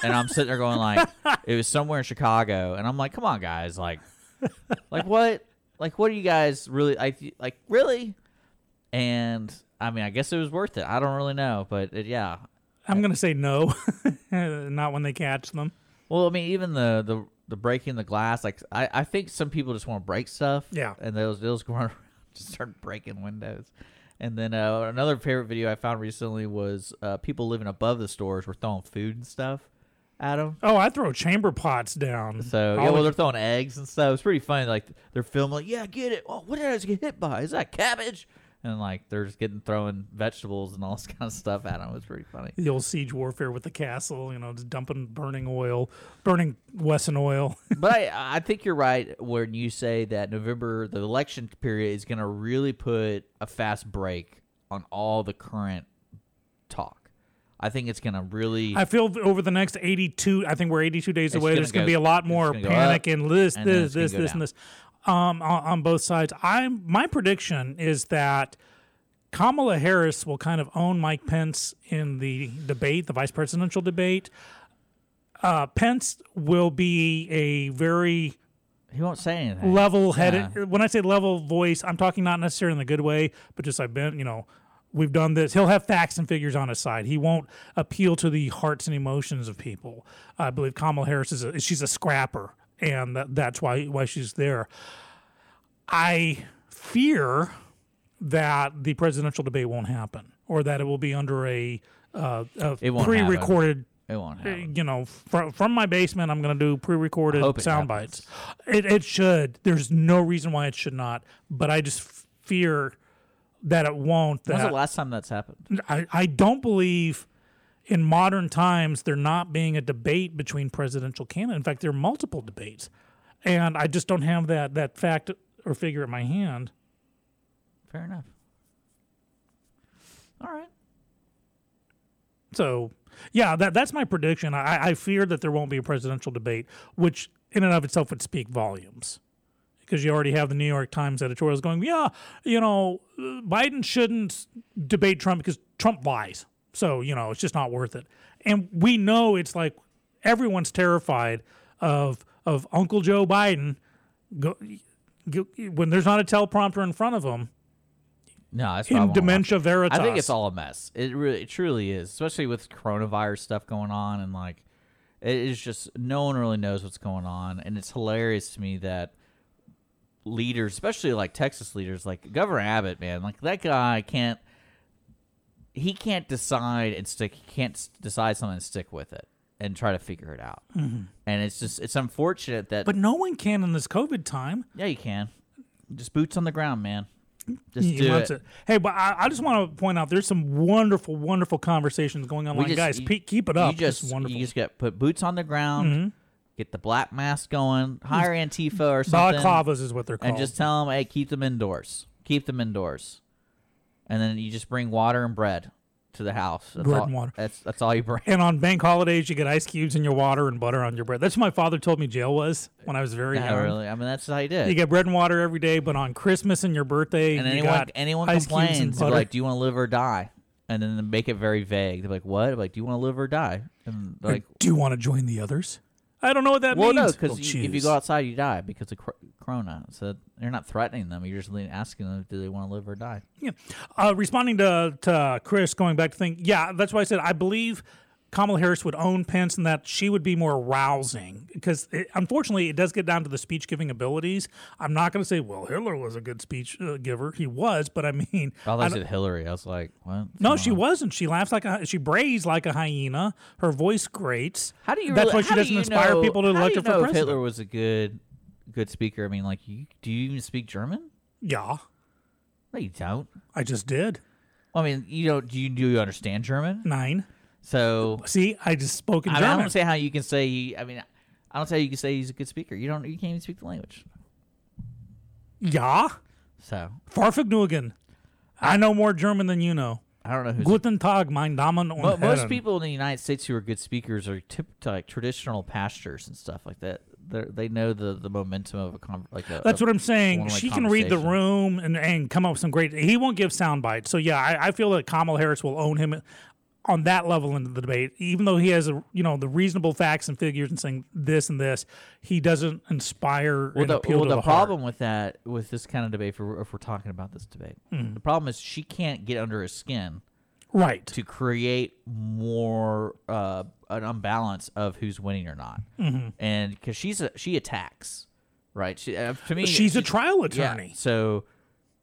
and I'm sitting there going like it was somewhere in Chicago, and I'm like, come on guys, like like what like what are you guys really like like really? And I mean, I guess it was worth it. I don't really know, but it, yeah. I'm going to say no, not when they catch them. Well, I mean, even the the, the breaking the glass, like I, I think some people just want to break stuff. Yeah. And they'll, they'll just go around just start breaking windows. And then uh, another favorite video I found recently was uh, people living above the stores were throwing food and stuff. Adam? Oh, I throw chamber pots down. So yeah, well, they're throwing eggs and stuff. It's pretty funny. Like they're filming, like, yeah, get it. Oh, what did I just get hit by? Is that cabbage? And like they're just getting throwing vegetables and all this kind of stuff at them. It's pretty funny. The old siege warfare with the castle, you know, just dumping burning oil, burning Wesson oil. But I, I think you're right when you say that November, the election period, is going to really put a fast break on all the current talk. I think it's going to really... I feel over the next eighty-two... I think we're eighty-two days away. There's going to be a lot more panic and this, this, this, this, and this um, on, on both sides. I My prediction is that Kamala Harris will kind of own Mike Pence in the debate, the vice presidential debate. Uh, Pence will be a very... He won't say anything. Level-headed... Yeah. When I say level voice, I'm talking not necessarily in the good way, but just I've been, you know... We've done this. He'll have facts and figures on his side. He won't appeal to the hearts and emotions of people. I believe Kamala Harris is a, she's a scrapper, and that, that's why why she's there. I fear that the presidential debate won't happen, or that it will be under a, uh, a pre-recorded. It won't happen. You know, from, from my basement, I'm going to do pre-recorded sound bites. It it should. There's no reason why it should not. But I just fear. That it won't. That, when's the last time that's happened? I, I don't believe in modern times there not being a debate between presidential candidates. In fact, there are multiple debates. And I just don't have that, that fact or figure at my hand. Fair enough. All right. So, yeah, that that's my prediction. I, I fear that there won't be a presidential debate, which in and of itself would speak volumes. Because you already have the New York Times editorials going, yeah, you know, Biden shouldn't debate Trump because Trump lies. So, you know, it's just not worth it. And we know it's like everyone's terrified of of Uncle Joe Biden go, go, when there's not a teleprompter in front of him. No, that's in dementia veritas. I think it's all a mess. It really, it truly is, especially with coronavirus stuff going on. And like, it is just no one really knows what's going on. And it's hilarious to me that leaders, especially like Texas leaders, like Governor Abbott, man, like that guy can't, he can't decide and stick, he can't decide something and stick with it and try to figure it out. Mm-hmm. And it's just, it's unfortunate that. But no one can in this COVID time. Yeah, you can. Just boots on the ground, man. Just he do it. it. Hey, but I, I just want to point out there's some wonderful, wonderful conversations going on. Like, just, guys, you, pe- keep it up. You just, wonderful. You just got put boots on the ground. Mm-hmm. Get the black mask going, hire Antifa or something. Balaclavas is what they're called. And just tell them, hey, keep them indoors. Keep them indoors. And then you just bring water and bread to the house. That's bread all, and water. That's, that's all you bring. And on bank holidays, you get ice cubes in your water and butter on your bread. That's what my father told me jail was when I was very yeah, young. Really. I mean, that's how you did. You get bread and water every day, but on Christmas and your birthday, and you anyone, got anyone ice complains, cubes and butter. Like, do you want to live or die? And then they make it very vague. They're like, what? Like, do you want to live or die? And like, do you want to join the others? I don't know what that well, means. Well, no, because if you go outside, you die because of corona. So you're not threatening them. You're just asking them, do they want to live or die? Yeah. Uh, responding to, to Chris, going back to thing, yeah, that's why I said I believe Kamala Harris would own Pence and that she would be more rousing because, it, unfortunately, it does get down to the speech-giving abilities. I'm not going to say, well, Hitler was a good speech uh, giver. He was, but I mean... Well, I said Hillary. I was like, what? No, she wasn't. She laughs like a... She brays like a hyena. Her voice grates. How do you That's really, why she doesn't do inspire know, people to elect her for president. How do you know if Hitler was a good, good speaker? I mean, like, you, do you even speak German? Yeah. No, you don't. I just did. Well, I mean, you don't... Do you, do you understand German? Nine. So see, I just spoke in I mean, German. I don't say how you can say. I mean, I don't say how you can say he's a good speaker. You don't. You can't even speak the language. Yeah. So Vergnügen. I, I know more German than you know. I don't know who's Guten Tag, meine Damen und Herren. Most people in the United States who are good speakers are tipped to like traditional pastors and stuff like that. They're, they know the, the momentum of a con- like a, that's a, what I'm saying. She can read the room and, and come up with some great. He won't give sound bites. So yeah, I, I feel that Kamala Harris will own him. On that level into the debate, even though he has a, you know the reasonable facts and figures and saying this and this, he doesn't inspire well, and the, appeal well, to the, the problem heart. With that, with this kind of debate, if we're, if we're talking about this debate, mm. the problem is she can't get under his skin, right, to create more uh, an imbalance of who's winning or not, mm-hmm. and because she's a, she attacks, right? She uh, to me, she's, she's a trial attorney, yeah, so.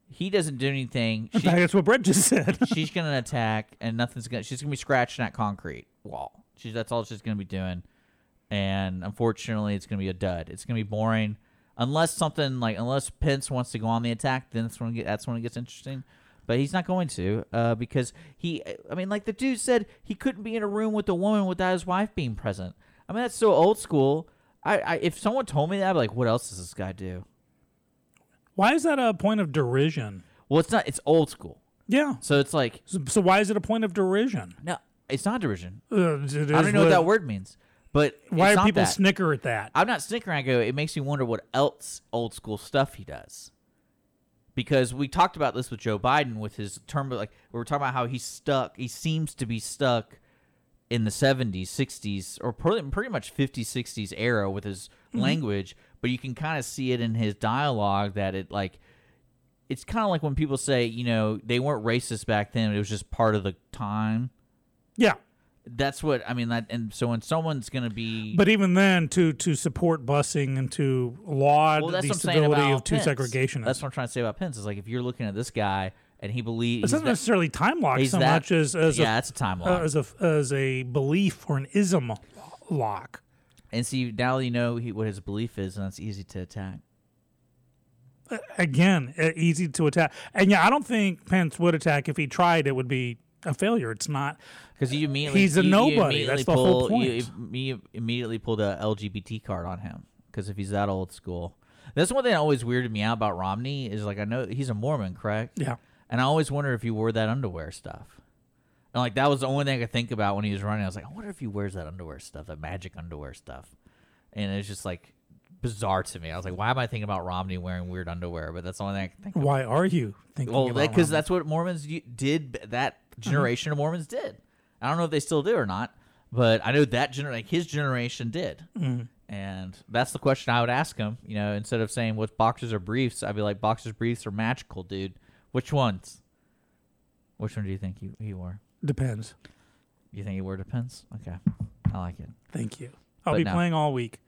He doesn't do anything. She, in fact, that's what Brett just said. She's going to attack, and nothing's going to... She's going to be scratching that concrete wall. She's, that's all she's going to be doing. and unfortunately it's going to be a dud. It's going to be boring. Unless something like, unless Pence wants to go on the attack, then that's when, get, that's when it gets interesting. But he's not going to, uh, because he, I mean, like the dude said, he couldn't be in a room with a woman without his wife being present. I mean, that's so old school. I, I if someone told me that, I'd be like, what else does this guy do? Why is that a point of derision? Well, it's not, it's old school. Yeah. So it's like. So, so why is it a point of derision? No, it's not derision. Uh, it I don't even know what that word means. But why do people that. snicker at that? I'm not snickering. I go, it makes me wonder what else old school stuff he does. Because we talked about this with Joe Biden with his term. Like we were talking about how he's stuck. He seems to be stuck in the seventies, sixties, or pretty much fifties, sixties era with his mm-hmm. language. But you can kind of see it in his dialogue that it like it's kind of like when people say, you know, they weren't racist back then. It was just part of the time. Yeah. That's what I mean. That, and so when someone's going to be, but even then, to to support busing and to laud well, the stability of two segregationists. That's what I'm trying to say about Pence. Is like if you're looking at this guy and he believes it's not that, necessarily time lock so that, much as, as yeah, a, it's a time lock uh, as a as a belief or an ism lock. And see, now you know he, what his belief is, and that's easy to attack. Uh, again, uh, easy to attack, and yeah, I don't think Pence would attack if he tried. It would be a failure. It's not because you immediately he's a you, nobody. You immediately That's the pull, whole point. You, you immediately pulled a L G B T card on him because if he's that old school, that's one thing that always weirded me out about Romney is like I know he's a Mormon, correct? Yeah, and I always wonder if he wore that underwear stuff. And like that was the only thing I could think about when he was running. I was like, I wonder if he wears that underwear stuff, that magic underwear stuff. And it's just like bizarre to me. I was like, why am I thinking about Romney wearing weird underwear? But that's the only thing I can think about. Why are you thinking? Well, because that, that's what Mormons did. That. Generation mm-hmm. of Mormons did. I don't know if they still do or not, but I know that gener- like his generation did. Mm-hmm. And that's the question I would ask him. You know, instead of saying what's boxers or briefs, I'd be like, boxers, briefs are magical, dude. Which ones? Which one do you think he, he wore? Depends. You think he wore depends? Okay. I like it. Thank you. I'll but be no. playing all week.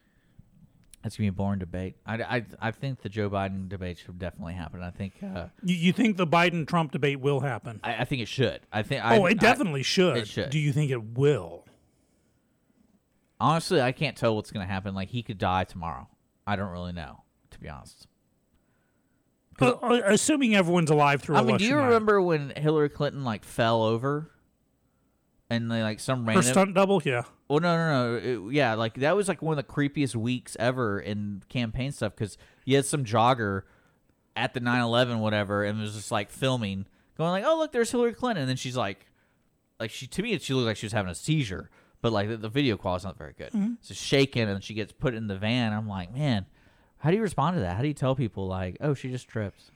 It's going to be a boring debate. I, I, I think the Joe Biden debate should definitely happen. I think... Uh, you, you think the Biden-Trump debate will happen? I, I think it should. I think. Oh, I, it definitely I, should. It should. Do you think it will? Honestly, I can't tell what's going to happen. Like, he could die tomorrow. I don't really know, to be honest. But, uh, assuming everyone's alive through I election I mean, do you night. remember when Hillary Clinton, like, fell over? And they, like some random... Her stunt double? Yeah. Well, no, no, no. It, yeah, like that was like one of the creepiest weeks ever in campaign stuff because you had some jogger at the nine eleven whatever and was just like filming, going like, oh, look, there's Hillary Clinton. And then she's like, like she to me, she looked like she was having a seizure, but like the, the video quality's not very good. Mm-hmm. So shaking and she gets put in the van. I'm like, man, how do you respond to that? How do you tell people like, oh, she just trips?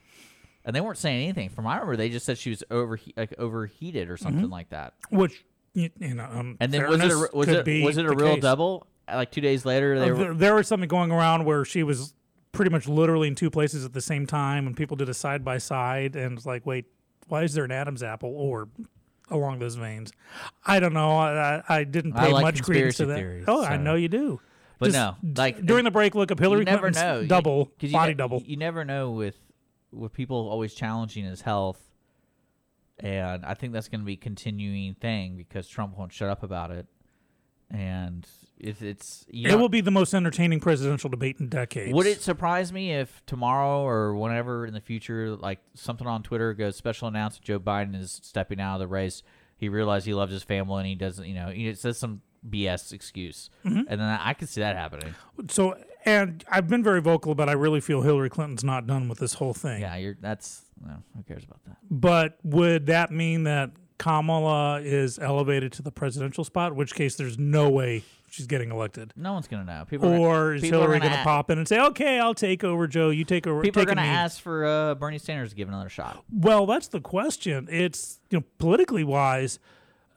And they weren't saying anything. From what I remember, they just said she was over like overheated or something mm-hmm. like that. Which... You, you know, um, and then was it a, was it was it a real case. double? Like two days later, they uh, were... there, there was something going around where she was pretty much literally in two places at the same time, and people did a side by side, and it's like, wait, why is there an Adam's apple or along those veins? I don't know. I, I, I didn't pay I like much credence to that. Theories, oh, so. I know you do. But Just no, like during the break, look up Hillary Clinton's know. double you, body you, double. You never know with with people always challenging his health. And I think that's going to be a continuing thing because Trump won't shut up about it. And if it's... You know, it will be the most entertaining presidential debate in decades. Would it surprise me if tomorrow or whenever in the future, like something on Twitter goes, special announcement, Joe Biden is stepping out of the race. He realized he loves his family and he doesn't, you know, it says some B S excuse. Mm-hmm. And then I, I could see that happening. So, and I've been very vocal, but I really feel Hillary Clinton's not done with this whole thing. Yeah, you're that's... No, who cares about that? But would that mean that Kamala is elevated to the presidential spot? In which case, there's no way she's getting elected. No one's going to know. People or gonna, is people Hillary going to pop in and say, okay, I'll take over, Joe. You take over. People take are going to ask for uh, Bernie Sanders to give another shot. Well, that's the question. It's, you know, politically wise,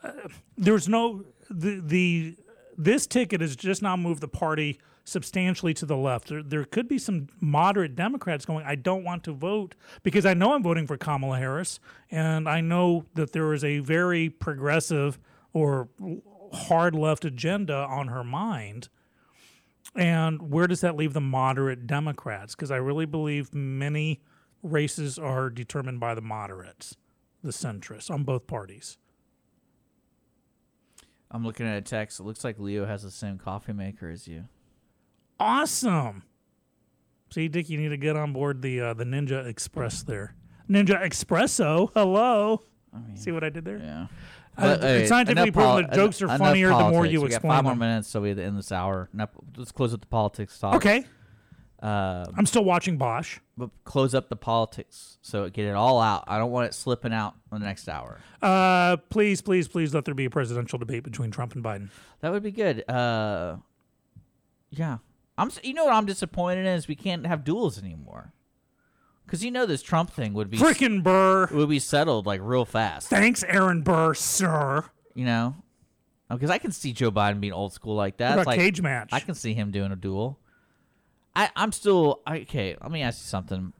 uh, there's no, the, the this ticket has just now moved the party substantially to the left. There, there could be some moderate Democrats going, I don't want to vote because I know I'm voting for Kamala Harris, and I know that there is a very progressive or hard left agenda on her mind. And where does that leave the moderate Democrats? Because I really believe many races are determined by the moderates, the centrists on both parties. I'm looking at a text. It looks like Leo has the same coffee maker as you. Awesome. See, Dick, you need to get on board the uh, the Ninja Express there. Ninja Espresso. Hello. I mean, see what I did there? Yeah. Uh, hey, it's scientifically proven that jokes are funnier the more you we explain them. Five more them. minutes, so we have to end this hour. Enough, let's close up the politics talk. Okay. Uh, I'm still watching Bosch. But close up the politics, so get it all out. I don't want it slipping out in the next hour. Uh, please, please, please let there be a presidential debate between Trump and Biden. That would be good. Uh, yeah. I'm. You know what I'm disappointed in is we can't have duels anymore. Because you know this Trump thing would be... Frickin' Burr. Would be settled, like, real fast. Thanks, Aaron Burr, sir. You know? Because I can see Joe Biden being old school like that. What about like, cage match? I can see him doing a duel. I, I'm still... Okay, let me ask you something.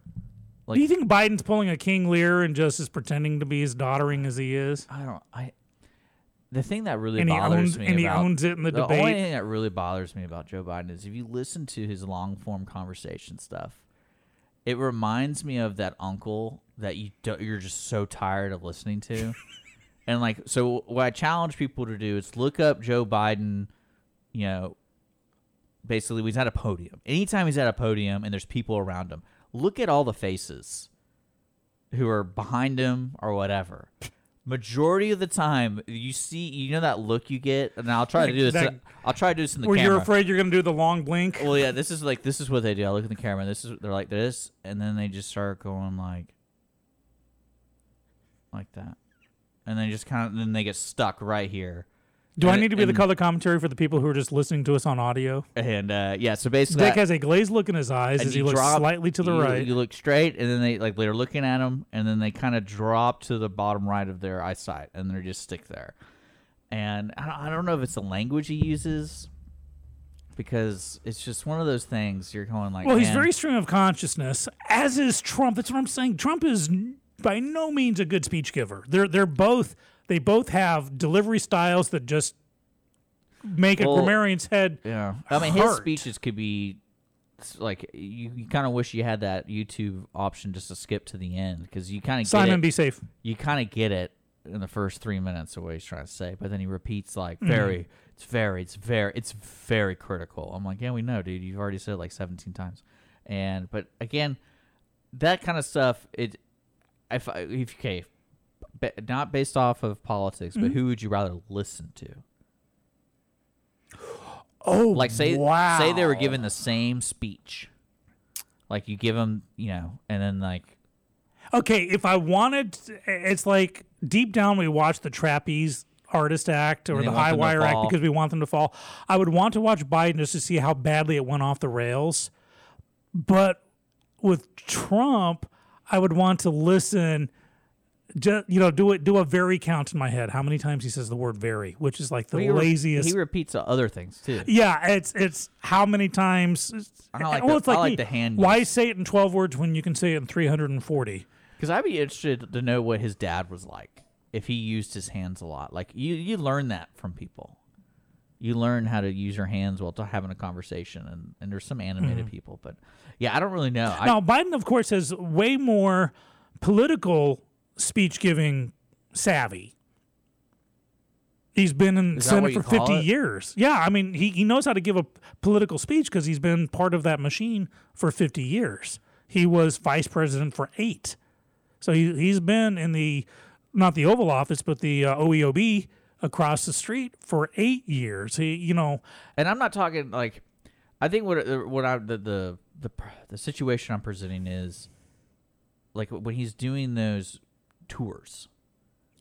Like, do you think Biden's pulling a King Lear and just is pretending to be as doddering as he is? I don't... I. The thing that really and bothers owns, me and about... And he owns it in the, the debate. The only thing that really bothers me about Joe Biden is if you listen to his long-form conversation stuff... It reminds me of that uncle that you don't, you're just so tired of listening to. And like, so what I challenge people to do is look up Joe Biden, you know, basically he's at a podium. Anytime he's at a podium and there's people around him, look at all the faces who are behind him or whatever. Majority of the time, you see, you know that look you get, and I'll try like to do this. That, I'll try to do this in the camera. Or you're afraid you're going to do the long blink. Well, yeah, this is like this is what they do. I look in the camera. And this is they're like this, and then they just start going like, like that, and then just kind of then they get stuck right here. Do and I need to be and, the color commentary for the people who are just listening to us on audio? And uh, yeah, so basically, Dick that, has a glazed look in his eyes as he looks drop, slightly to the you, right. You look straight, and then they like they're looking at him, and then they kind of drop to the bottom right of their eyesight, and they just stick there. And I don't, I don't know if it's the language he uses, because it's just one of those things you're going like. Well, Man. He's very stream of consciousness, as is Trump. That's what I'm saying. Trump is by no means a good speech giver. They're they're both. They both have delivery styles that just make well, a grammarian's head yeah. I mean, hurt. His speeches could be like you, you kind of wish you had that YouTube option just to skip to the end because you kind of Simon, get it, be safe. You kind of get it in the first three minutes of what he's trying to say, but then he repeats like very, mm. it's very, it's very, it's very critical. I'm like, yeah, we know, dude. You've already said it like seventeen times, and but again, that kind of stuff. It if if okay. Be, not based off of politics, but mm-hmm. who would you rather listen to? Oh, like say wow. say they were given the same speech, like you give them, you know, and then like, okay, if I wanted, it's like deep down we watch the trapeze artist act or the high wire act because we want them to fall. I would want to watch Biden just to see how badly it went off the rails, but with Trump, I would want to listen. Just, you know, do it. Do a very count in my head. How many times he says the word "very," which is like the he re- laziest. He repeats other things too. Yeah, it's it's how many times. I don't like. Well, the, it's like, I like the hand. Why use. Say it in twelve words when you can say it in three hundred and forty? Because I'd be interested to know what his dad was like if he used his hands a lot. Like you, you learn that from people. You learn how to use your hands while having a conversation, and, and there's some animated mm. people, but yeah, I don't really know. Now I, Biden, of course, has way more political. Speech giving savvy. He's been in Senate for fifty years. Yeah, I mean, he, he knows how to give a political speech because he's been part of that machine for fifty years. He was vice president for eight. So he, he's been in the, not the Oval Office, but the uh, O E O B across the street for eight years. He, you know. And I'm not talking like, I think what what I, the, the, the, the situation I'm presenting is like when he's doing those tours,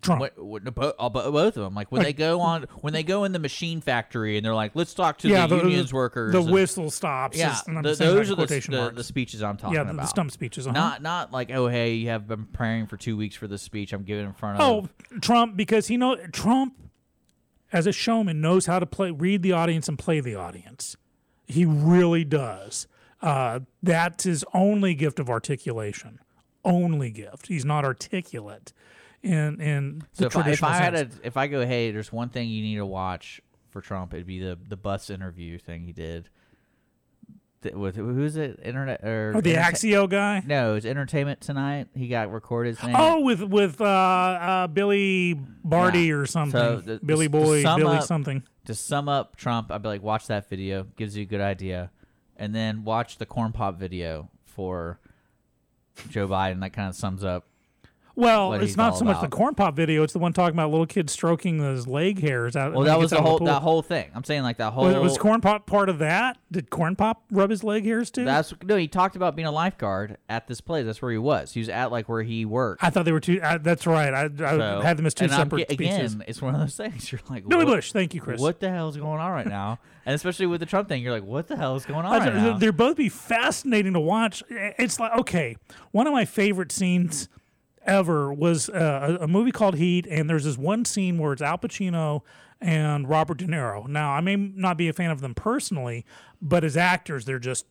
Trump. What, what, both, both of them, like when like, they go on, when they go in the machine factory, and they're like, "Let's talk to yeah, the, the unions the, workers." The and, whistle stops. Yeah, and I'm the, those are the, the, the speeches I'm talking yeah, the, about. Yeah, the stump speeches. Uh-huh. Not not like, oh hey, you have been preparing for two weeks for this speech. I'm giving in front of. Oh, Trump, because he know Trump, as a showman, knows how to play, read the audience, and play the audience. He really does. Uh, that's his only gift of articulation. Only gift. He's not articulate in in the so traditional if I, if I sense. Had a, if I go, hey, there's one thing you need to watch for Trump, it'd be the, the bus interview thing he did. th- with who's it? Internet or oh, the inter- Axio guy? No, it's Entertainment Tonight. He got recorded. His name. Oh, with with uh, uh, Billy Barty yeah. or something. So the, Billy Boy, Billy up, something. To sum up Trump, I'd be like, watch that video. Gives you a good idea, and then watch the corn pop video for Joe Biden. That kind of sums up. Well, it's not so about. much the corn pop video; it's the one talking about little kids stroking his leg hairs out. Well, that was the whole the that whole thing. I'm saying like that whole. Was, was corn pop part of that? Did corn pop rub his leg hairs too? That's no. He talked about being a lifeguard at this place. That's where he was. He was at like where he worked. I thought they were two. I, that's right. I, so, I had them as two and separate I'm, again, speeches. It's one of those things. You're like Billy Bush. Thank you, Chris. What the hell is going on right now? And especially with the Trump thing, you're like, what the hell is going on? Right now? They're both be fascinating to watch. It's like okay, one of my favorite scenes. Ever was uh, a movie called Heat, and there's this one scene where it's Al Pacino and Robert De Niro. Now, I may not be a fan of them personally, but as actors, they're just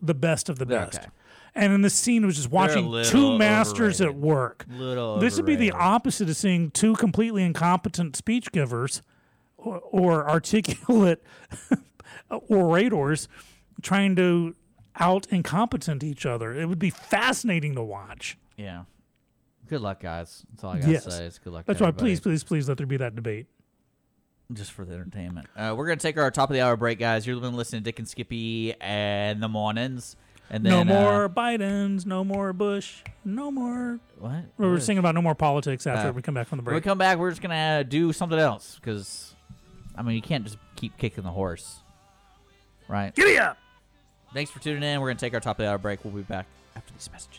the best of the best. Okay. And in this scene, it was just watching two masters overrated. at work. Little this overrated. Would be the opposite of seeing two completely incompetent speech givers or, or articulate orators trying to out-incompetent each other. It would be fascinating to watch. Yeah. Good luck, guys. That's all I got yes. to say. It's good luck. That's to why, please, please, please let there be that debate. Just for the entertainment. Uh, we're going to take our top of the hour break, guys. You've been listening to Dick and Skippy and the mornings. And then, no more uh, Bidens, no more Bush, no more. What? We're Bush. singing about no more politics after uh, we come back from the break. When we come back, we're just going to do something else because, I mean, you can't just keep kicking the horse. Right? Giddy up! Thanks for tuning in. We're going to take our top of the hour break. We'll be back after these messages.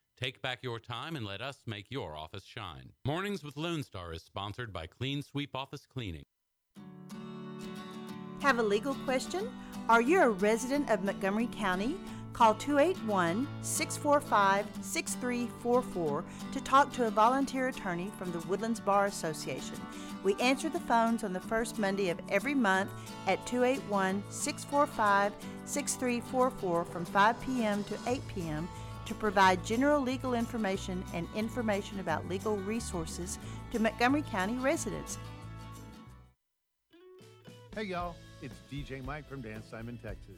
Take back your time and let us make your office shine. Mornings with Lone Star is sponsored by Clean Sweep Office Cleaning. Have a legal question? Are you a resident of Montgomery County? Call two eight one, six four five, six three four four to talk to a volunteer attorney from the Woodlands Bar Association. We answer the phones on the first Monday of every month at two eight one, six four five, six three four four from five p.m. to eight p.m. to provide general legal information and information about legal resources to Montgomery County residents. Hey y'all, it's D J Mike from Dance Time in Texas.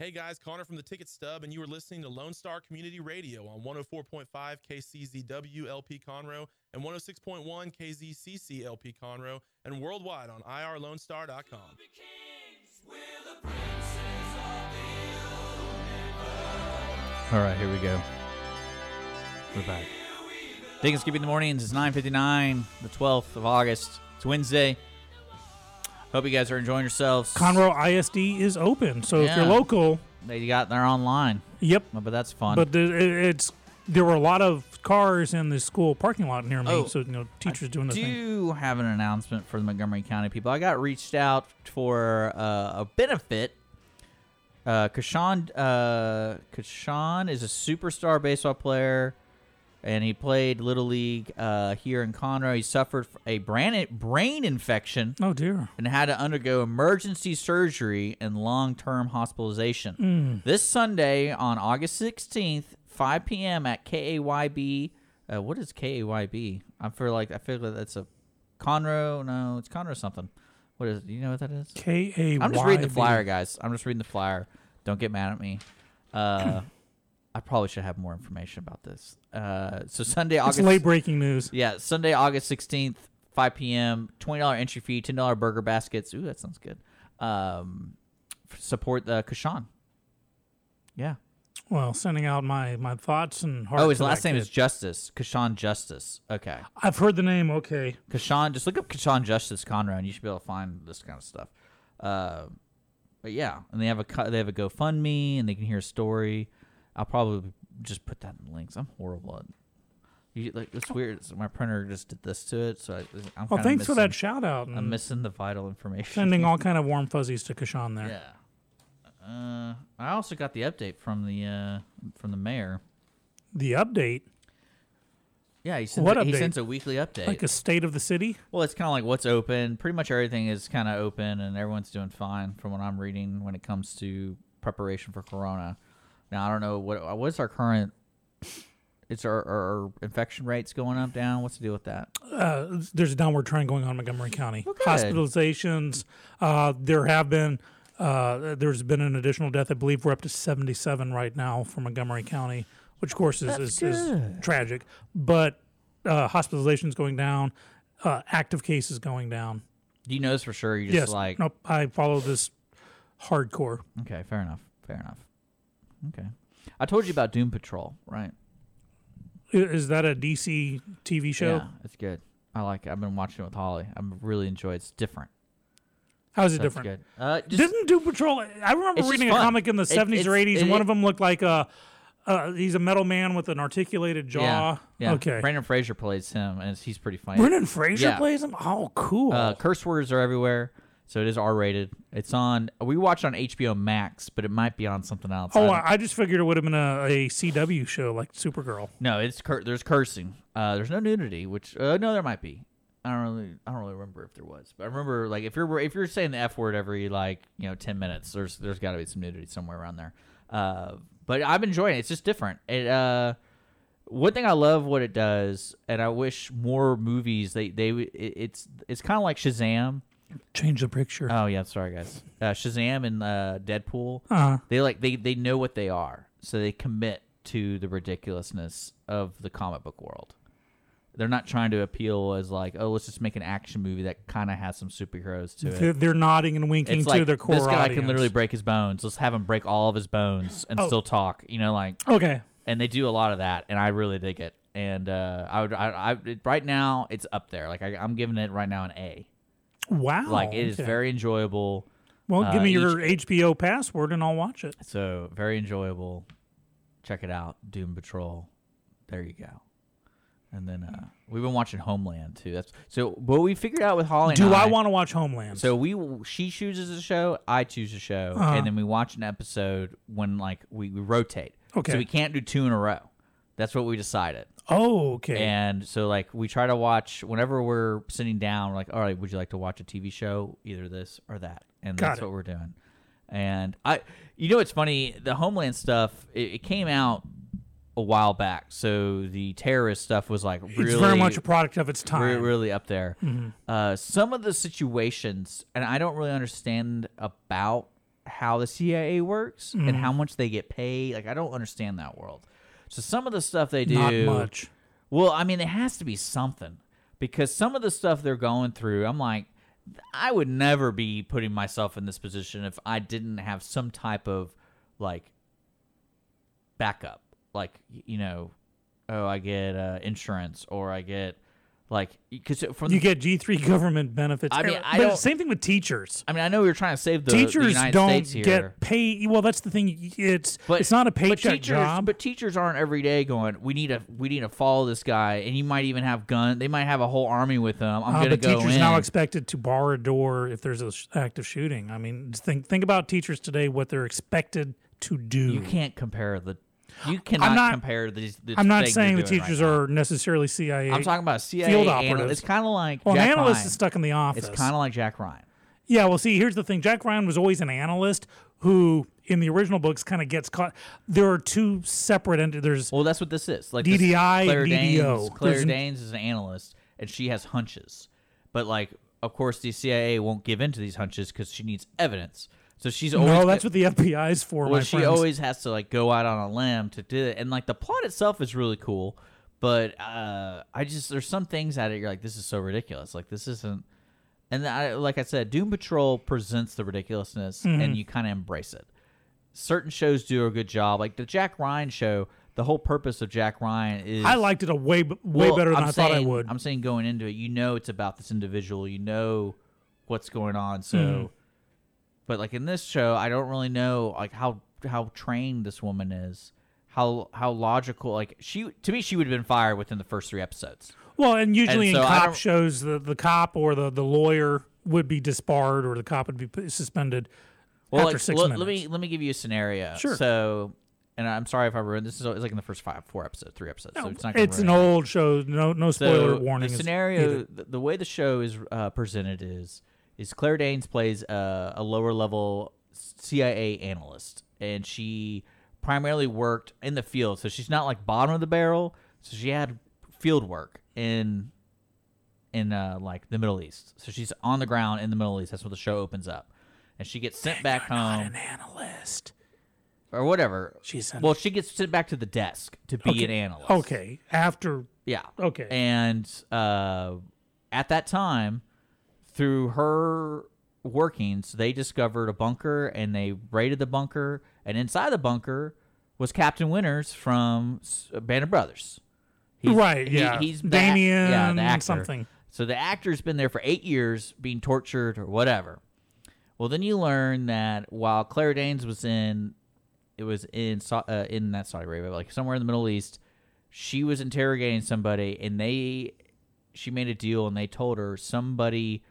Hey guys, Connor from the Ticket Stub, and you are listening to Lone Star Community Radio on one oh four point five K C Z W L P Conroe and one oh six point one K Z C C L P Conroe and worldwide on I R Lone Star dot com. All right, here we go. We're back. Dick and Skippy in the Mornings. It's nine fifty-nine, the twelfth of August. It's Wednesday. Hope you guys are enjoying yourselves. Conroe I S D is open, so yeah. if you're local, they got they're online. Yep, but that's fun. But the, it, it's there were a lot of cars in the school parking lot near me, oh, so you know teachers I doing this. I do thing. have an announcement for the Montgomery County people. I got reached out for uh, a benefit. Uh, Kashawn uh, Kashawn is a superstar baseball player and he played Little League uh, here in Conroe. He suffered a brain brain infection. Oh, dear. And had to undergo emergency surgery and long-term hospitalization. Mm. This Sunday on August sixteenth, five p.m. at K A Y B. Uh, what is K A Y B? I feel like I feel like that's a Conroe. No, it's Conroe something. What is it? Do you know what that is? K A Y B. I'm just reading the flyer, guys. I'm just reading the flyer. Don't get mad at me. Uh, I probably should have more information about this. Uh, so Sunday, August... It's late breaking news. Yeah, Sunday, August sixteenth, five p.m., twenty dollars entry fee, ten dollars burger baskets. Ooh, that sounds good. Um, support the Kashan. Yeah. Well, sending out my, my thoughts and heart. Oh, his last name kid. is Justice. Kashan Justice. Okay. I've heard the name. Okay. Kashan. Just look up Kashan Justice Conroe, and you should be able to find this kind of stuff. Uh, but yeah, and they have a they have a GoFundMe, and they can hear a story. I'll probably just put that in links. I'm horrible at it. You, like, it's weird. So my printer just did this to it, so I, I'm. Well, thanks missing, for that shout out. I'm missing the vital information. Sending all kind of warm fuzzies to Kashan there. Yeah. Uh, I also got the update from the uh, from the mayor. The update? Yeah, he sends, what a, update? He sends a weekly update. Like a state of the city? Well, it's kind of like what's open. Pretty much everything is kind of open, and everyone's doing fine from what I'm reading when it comes to preparation for corona. Now, I don't know. what What's our current... It's our, our infection rates going up, down? What's the deal with that? Uh, there's a downward trend going on in Montgomery County. Well, hospitalizations. Uh, there have been... Uh, there's been an additional death. I believe we're up to seventy-seven right now for Montgomery County, which, of course, is, is, is tragic. But uh, hospitalizations going down, uh, active cases going down. Do you know this for sure? You just yes. like nope. I follow this hardcore. Okay, fair enough. Fair enough. Okay, I told you about Doom Patrol, right? Is that a D C T V show? Yeah, it's good. I like it. I've been watching it with Holly. I really enjoy it. It's different. How is it That's different? Uh, just, Didn't Doom Patrol... I remember reading a comic in the it, seventies or eighties, it, and one it, of them looked like a... Uh, he's a metal man with an articulated jaw. Yeah, yeah. Okay. Brandon Fraser plays him, and he's pretty funny. Brandon Fraser yeah. plays him? Oh, cool. Uh, curse words are everywhere, so it is R-rated. It's on... We watch it on H B O Max, but it might be on something else. Oh, I, I just figured it would have been a, a C W show like Supergirl. No, it's cur- there's cursing. Uh, there's no nudity, which... Uh, no, there might be. I don't really, I don't really remember if there was, but I remember like if you're if you're saying the F word every like you know ten minutes, there's there's got to be some nudity somewhere around there. Uh, but I'm enjoying it. It's just different. It uh, one thing I love what it does, and I wish more movies they they it, it's it's kind of like Shazam. Change the picture. Oh yeah, sorry guys. Uh, Shazam and uh, Deadpool. Uh-huh. They like they they know what they are, so they commit to the ridiculousness of the comic book world. They're not trying to appeal as like, oh, let's just make an action movie that kind of has some superheroes to it. They're, they're nodding and winking it's to like, their core audience. This guy audience. Can literally break his bones. Let's have him break all of his bones and oh. still talk. You know, like okay. And they do a lot of that, and I really dig it. And uh, I would, I, I right now it's up there. Like I, I'm giving it right now an A. Wow, like it okay. is very enjoyable. Well, uh, give me your each, H B O password, and I'll watch it. So very enjoyable. Check it out, Doom Patrol. There you go. And then uh, we've been watching Homeland too. That's so. But we figured out with Holly. Do and I, I want to watch Homeland? So we she chooses a show, I choose a show, uh-huh. and then we watch an episode when like we, we rotate. Okay. So we can't do two in a row. That's what we decided. Oh, okay. And so like we try to watch whenever we're sitting down. We're like, all right, would you like to watch a T V show, either this or that? And Got that's it. What we're doing. And I, you know, what's funny. The Homeland stuff. It, it came out a while back, so the terrorist stuff was like really it's very much a product of its time, really, really up there. Mm-hmm. Uh, some of the situations, and I don't really understand about how the C I A works mm-hmm. and how much they get paid. Like I don't understand that world. So some of the stuff they do, not much. Well, I mean, it has to be something because some of the stuff they're going through, I'm like, I would never be putting myself in this position if I didn't have some type of like backup. Like, you know, oh, I get uh, insurance or I get like because from you the, get G three government benefits. I mean, I but same thing with teachers. I mean, I know you're trying to save the teachers the United don't States here. Get paid. Well, that's the thing. It's but, it's not a paycheck but teachers, job. But teachers aren't every day going. We need a we need to follow this guy, and you might even have gun. They might have a whole army with them. I'm uh, going to go in. Teachers now expected to bar a door if there's an sh- active shooting. I mean, think think about teachers today. What they're expected to do. You can't compare the. You cannot not, compare these. The I'm not saying the teachers right are now. necessarily C I A. I'm talking about C I A field operatives. It's kind of like well, Jack an analyst Ryan. is stuck in the office. It's kind of like Jack Ryan. Yeah, well, see, here's the thing. Jack Ryan was always an analyst who, in the original books, kind of gets caught. There are two separate entities. There's well, that's what this is. Like D D I, Claire D D O. Danes, Claire there's Danes is an analyst, and she has hunches. But like, of course, the C I A won't give in to these hunches because she needs evidence. So she's always no. That's what the F B I's for. Well, my she friends. always has to like go out on a limb to do it, and like the plot itself is really cool. But uh, I just there's some things at it you're like, this is so ridiculous. Like this isn't. And I, like I said, Doom Patrol presents the ridiculousness, mm-hmm. and you kind of embrace it. Certain shows do a good job, like the Jack Ryan show. The whole purpose of Jack Ryan is I liked it a way way well, better than I'm I saying, thought I would. I'm saying going into it, you know, it's about this individual, you know, what's going on, so. Mm. But like in this show, I don't really know like how how trained this woman is, how how logical. Like she to me, she would have been fired within the first three episodes. Well, and usually and so in cop shows, the, the cop or the, the lawyer would be disbarred, or the cop would be suspended well, after like, six l- minutes. Let me let me give you a scenario. Sure. So, and I'm sorry if I ruined this. Is it's like in the first five, four episodes, three episodes. No, so it's not. It's an old it. show. No no spoiler so warning. The scenario, the, the way the show is uh, presented is. Is Claire Danes plays a, a lower-level C I A analyst, and she primarily worked in the field, so she's not like bottom of the barrel. So she had field work in in uh, like the Middle East. So she's on the ground in the Middle East. That's where the show opens up, and she gets sent and back you're home. Not an analyst. Or whatever. She's an... Well, she gets sent back to the desk to be okay. an analyst. Okay. After. Yeah. Okay. And uh, at that time. Through her workings, they discovered a bunker, and they raided the bunker. And inside the bunker was Captain Winters from Band of Brothers. He's, right, he, yeah. He's Damien yeah, the actor. something. So the actor's been there for eight years being tortured or whatever. Well, then you learn that while Claire Danes was in, it was in, uh, in that Saudi Arabia, like somewhere in the Middle East, she was interrogating somebody, and they she made a deal, and they told her somebody...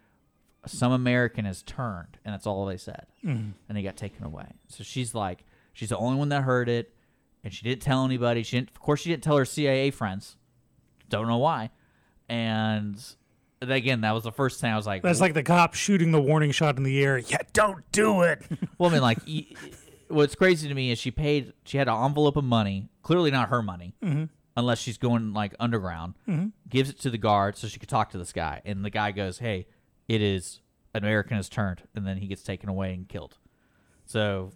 some American has turned, and that's all they said. Mm. And they got taken away. So she's like, she's the only one that heard it, and she didn't tell anybody. She didn't, of course, she didn't tell her C I A friends. Don't know why. And again, that was the first thing I was like, that's what? Like the cop shooting the warning shot in the air. Yeah, don't do it. Well, I mean, like, what's crazy to me is she paid, she had an envelope of money, clearly not her money, mm-hmm. unless she's going like underground, mm-hmm. gives it to the guard so she could talk to this guy. And the guy goes, hey, it is an American has turned, and then he gets taken away and killed. So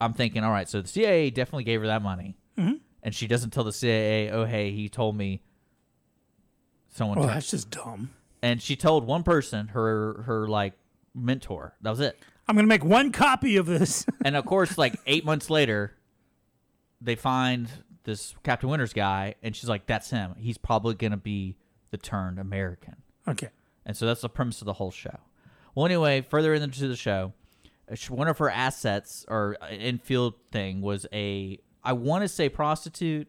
I'm thinking, all right, so the C I A definitely gave her that money, mm-hmm. and she doesn't tell the C I A, oh, hey, he told me someone. Well, that's just dumb. And she told one person, her, her like, mentor. That was it. I'm going to make one copy of this. And, of course, like, eight months later, they find this Captain Winters guy, and she's like, that's him. He's probably going to be the turned American. Okay. And so that's the premise of the whole show. Well, anyway, further into the show, one of her assets or in-field thing was a, I want to say prostitute,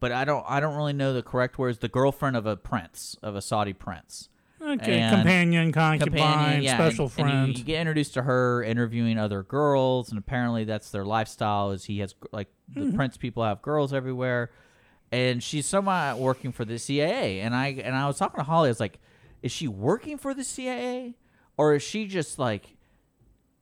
but I don't I don't really know the correct words, the girlfriend of a prince, of a Saudi prince. Okay, and companion, concubine, companion, yeah, special and, friend. And you, you get introduced to her interviewing other girls, and apparently that's their lifestyle is he has, like, mm-hmm. the prince people have girls everywhere. And she's somewhat working for the C I A. And I, and I was talking to Holly, I was like, is she working for the C I A, or is she just like,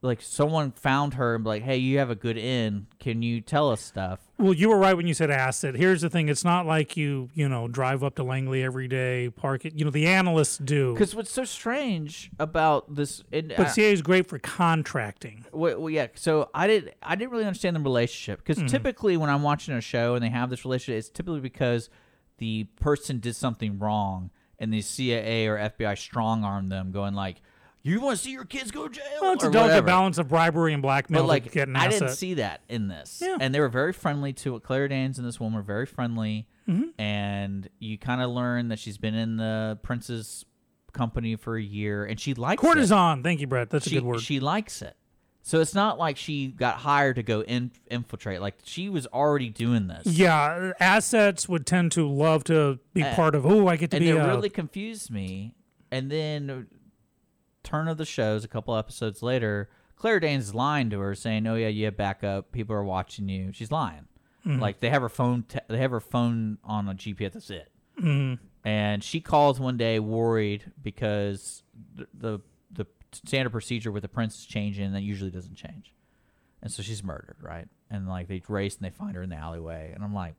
like someone found her and be like, hey, you have a good in. Can you tell us stuff? Well, you were right when you said asset. Here's the thing. It's not like you, you know, drive up to Langley every day, park it. You know, the analysts do. Because what's so strange about this. And, but uh, C I A is great for contracting. Well, well, yeah. So I didn't I didn't really understand the relationship. Because mm-hmm. typically when I'm watching a show and they have this relationship, it's typically because the person did something wrong. And the C I A or F B I strong-armed them, going like, you want to see your kids go to jail? Well, it's or a delicate balance of bribery and blackmail. But like, get an I asset. didn't see that in this. Yeah. And they were very friendly to it. Claire Danes and this woman were very friendly. Mm-hmm. And you kind of learn that she's been in the prince's company for a year. And she likes Courtesan. it. Courtesan. Thank you, Brett. That's she, a good word. She likes it. So it's not like she got hired to go in, infiltrate. Like, she was already doing this. Yeah, assets would tend to love to be uh, part of, oh, I get to and be And it a- really confused me. And then, turn of the shows, a couple episodes later, Claire Danes is lying to her, saying, oh, yeah, you have backup. People are watching you. She's lying. Mm-hmm. Like they have her phone. Te- they have her phone on a G P S. That's it. Mm-hmm. And she calls one day worried because the, the the standard procedure with the prince is changing, and that usually doesn't change. And so she's murdered, right? And like they race and they find her in the alleyway. And I'm like,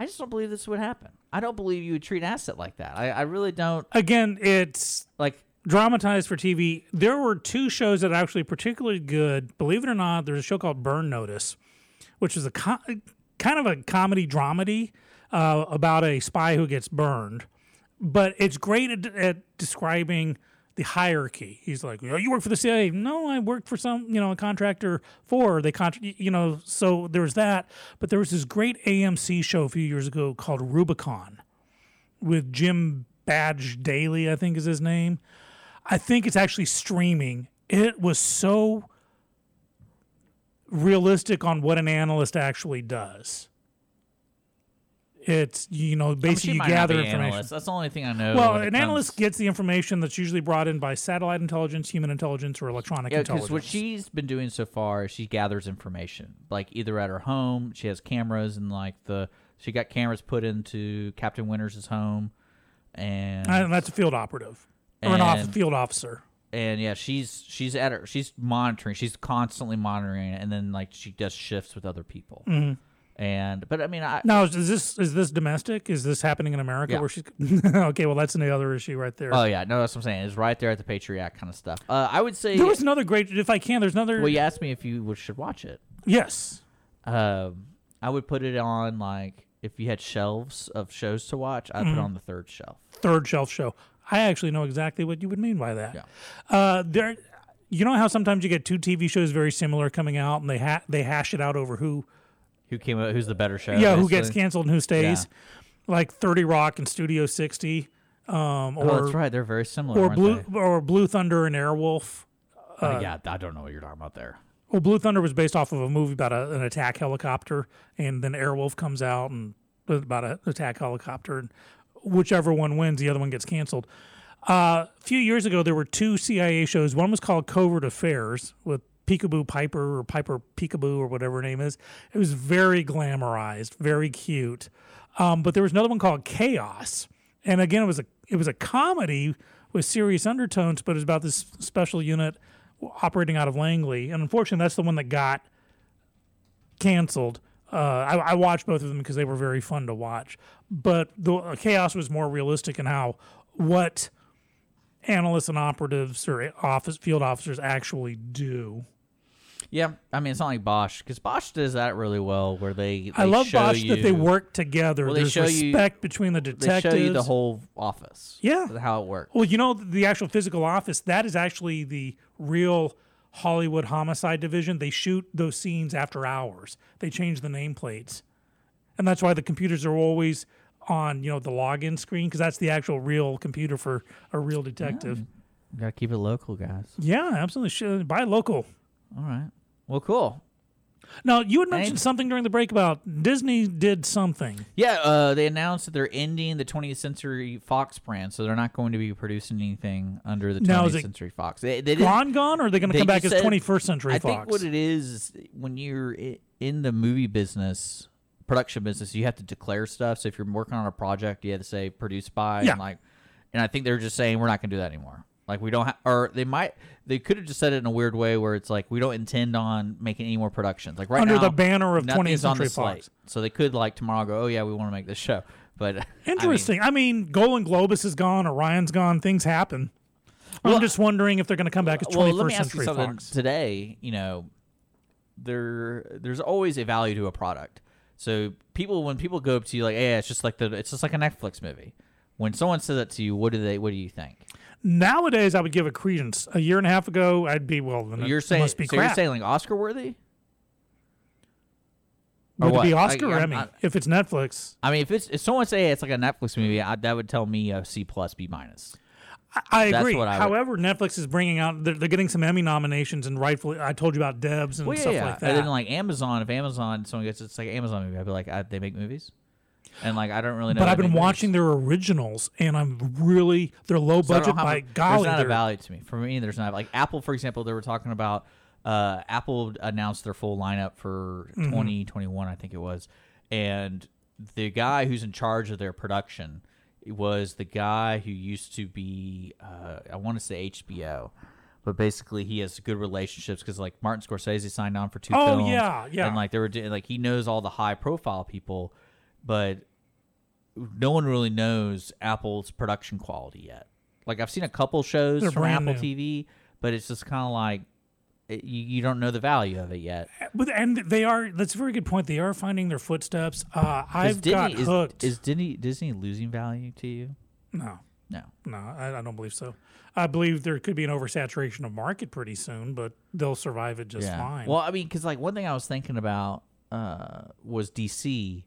I just don't believe this would happen. I don't believe you would treat an asset like that. I, I really don't. Again, it's like dramatized for T V. There were two shows that are actually particularly good. Believe it or not, there's a show called Burn Notice, which is a com- kind of a comedy dramedy uh, about a spy who gets burned. But it's great at, at describing the hierarchy. He's like, oh, you work for the C I A. No, I worked for some, you know, a contractor for, they, con- you know, so there's that. But there was this great A M C show a few years ago called Rubicon with Jim Badge Daly, I think is his name. I think it's actually streaming. It was so realistic on what an analyst actually does. It's, you know, basically I mean, you gather information. Analyst. That's the only thing I know. Well, an analyst gets the information that's usually brought in by satellite intelligence, human intelligence, or electronic yeah, intelligence. Because what she's been doing so far is she gathers information, like either at her home, she has cameras, and like the she got cameras put into Captain Winters' home, and, and that's a field operative and, or an off, field officer. And yeah, she's she's at her, she's monitoring, she's constantly monitoring, and then like she does shifts with other people. Mm-hmm. And but I mean, I now is this is this domestic? Is this happening in America? Yeah. Where she's okay? Well, that's another issue right there. Oh yeah, no, that's what I'm saying. It's right there at the Patriot kind of stuff. Uh, I would say there was another great. If I can, there's another. Well, you asked me if you should watch it. Yes, um, I would put it on like if you had shelves of shows to watch. I'd mm-hmm. put it on the third shelf. Third shelf show. I actually know exactly what you would mean by that. Yeah. Uh, there, you know how sometimes you get two T V shows very similar coming out, and they ha- they hash it out over who. Who came out? Who's the better show? Yeah, basically. Who gets canceled and who stays? Yeah. Like thirty Rock and Studio sixty. Um, or, oh, that's right. They're very similar. Or Blue they? or Blue Thunder and Airwolf. Uh, uh, yeah, I don't know what you're talking about there. Well, Blue Thunder was based off of a movie about a, an attack helicopter, and then Airwolf comes out and about an attack helicopter, and whichever one wins, the other one gets canceled. Uh, a few years ago, there were two C I A shows. One was called Covert Affairs with Peekaboo Piper or Piper Peekaboo or whatever her name is. It was very glamorized, very cute. Um, but there was another one called Chaos. And again, it was a it was a comedy with serious undertones, but it was about this special unit operating out of Langley. And unfortunately, that's the one that got canceled. Uh, I, I watched both of them because they were very fun to watch. But the uh, Chaos was more realistic in how what analysts and operatives or office field officers actually do. Yeah, I mean, it's not like Bosch, because Bosch does that really well, where they, they I love show Bosch you, that they work together. Well, they There's show respect you, between the detectives. They show you the whole office. Yeah. How it works. Well, you know, the actual physical office, that is actually the real Hollywood homicide division. They shoot those scenes after hours. They change the nameplates. And that's why the computers are always on, you know, the login screen, because that's the actual real computer for a real detective. Yeah, you gotta keep it local, guys. Yeah, absolutely. Buy local. All right. Well, cool. Now, you had mentioned Thanks. something during the break about Disney did something. Yeah, uh, they announced that they're ending the twentieth Century Fox brand, so they're not going to be producing anything under the now, twentieth Century Fox. They, they gone, gone, or are they going to come back as twenty-first Century I Fox? I think what it is, when you're in the movie business, production business, you have to declare stuff. So if you're working on a project, you have to say produced by. Yeah. And like, and I think they're just saying we're not going to do that anymore. Like we don't, ha- or they might, they could have just said it in a weird way where it's like we don't intend on making any more productions. Like right under now, the banner of twentieth Century Fox. So they could like tomorrow go, oh yeah, we want to make this show. But interesting. I mean, I mean Golden Globus is gone, Orion's gone. Things happen. Well, I'm just wondering if they're going to come back as twenty-first well, Century Fox today. You know, there there's always a value to a product. So people, when people go up to you like, "Hey, it's just like the, it's just like a Netflix movie." When someone says that to you, what do they, what do you think? Nowadays, I would give it credence. A year and a half ago, I'd be well. Then you're it saying, must be so crap. You're saying like Oscar worthy? Would it be Oscar like, or Emmy? I mean, if it's Netflix, I mean, if it's if someone say hey, it's like a Netflix movie, I, that would tell me a C plus, B minus. I agree. I However, would. Netflix is bringing out, they're, they're getting some Emmy nominations, and rightfully, I told you about Debs and well, yeah, stuff yeah. like that. And then, like Amazon, if Amazon, someone gets it's like an Amazon movie, I'd be like, I, they make movies? And like, I don't really know. But I've been watching movies. Their originals, and I'm really, they're low so budget by have, golly. There's not a value to me. For me, there's not. Like Apple, for example, they were talking about, uh, Apple announced their full lineup for mm-hmm. twenty twenty-one, I think it was. and the guy who's in charge of their production was the guy who used to be, uh, I want to say H B O, but basically he has good relationships because like Martin Scorsese signed on for two oh, films. Oh yeah, yeah. And like there were like he knows all the high profile people, but no one really knows Apple's production quality yet. Like I've seen a couple shows They're from Apple new. T V, but it's just kind of like it, you, you don't know the value of it yet. But and they are. That's a very good point. They are finding their footsteps. Uh, I've Disney, got is, hooked. Is Disney Disney losing value to you? No, no, no. I, I don't believe so. I believe there could be an oversaturation of market pretty soon, but they'll survive it just yeah. fine. Well, I mean, because like one thing I was thinking about uh, was D C.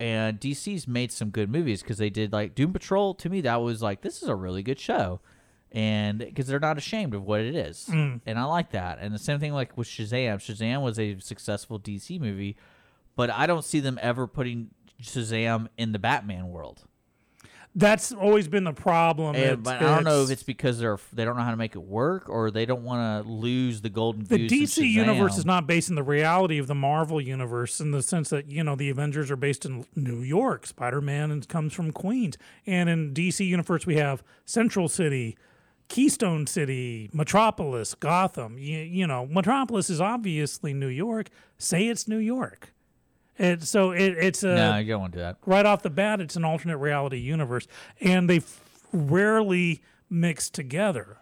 And D C's made some good movies because they did like Doom Patrol. To me, that was like, this is a really good show. And because they're not ashamed of what it is. Mm. And I like that. And the same thing like with Shazam. Shazam was a successful D C movie, but I don't see them ever putting Shazam in the Batman world. That's always been the problem. And, but I don't know if it's because they're they don't know how to make it work, or they don't want to lose the golden goose. The D C universe is not based in the reality of the Marvel universe in the sense that you know the Avengers are based in New York, Spider-Man comes from Queens, and in D C universe we have Central City, Keystone City, Metropolis, Gotham. You, you know, Metropolis is obviously New York. Say it's New York. It, so it, it's a no, you don't want to do that. Right off the bat, it's an alternate reality universe, and they f- rarely mix together.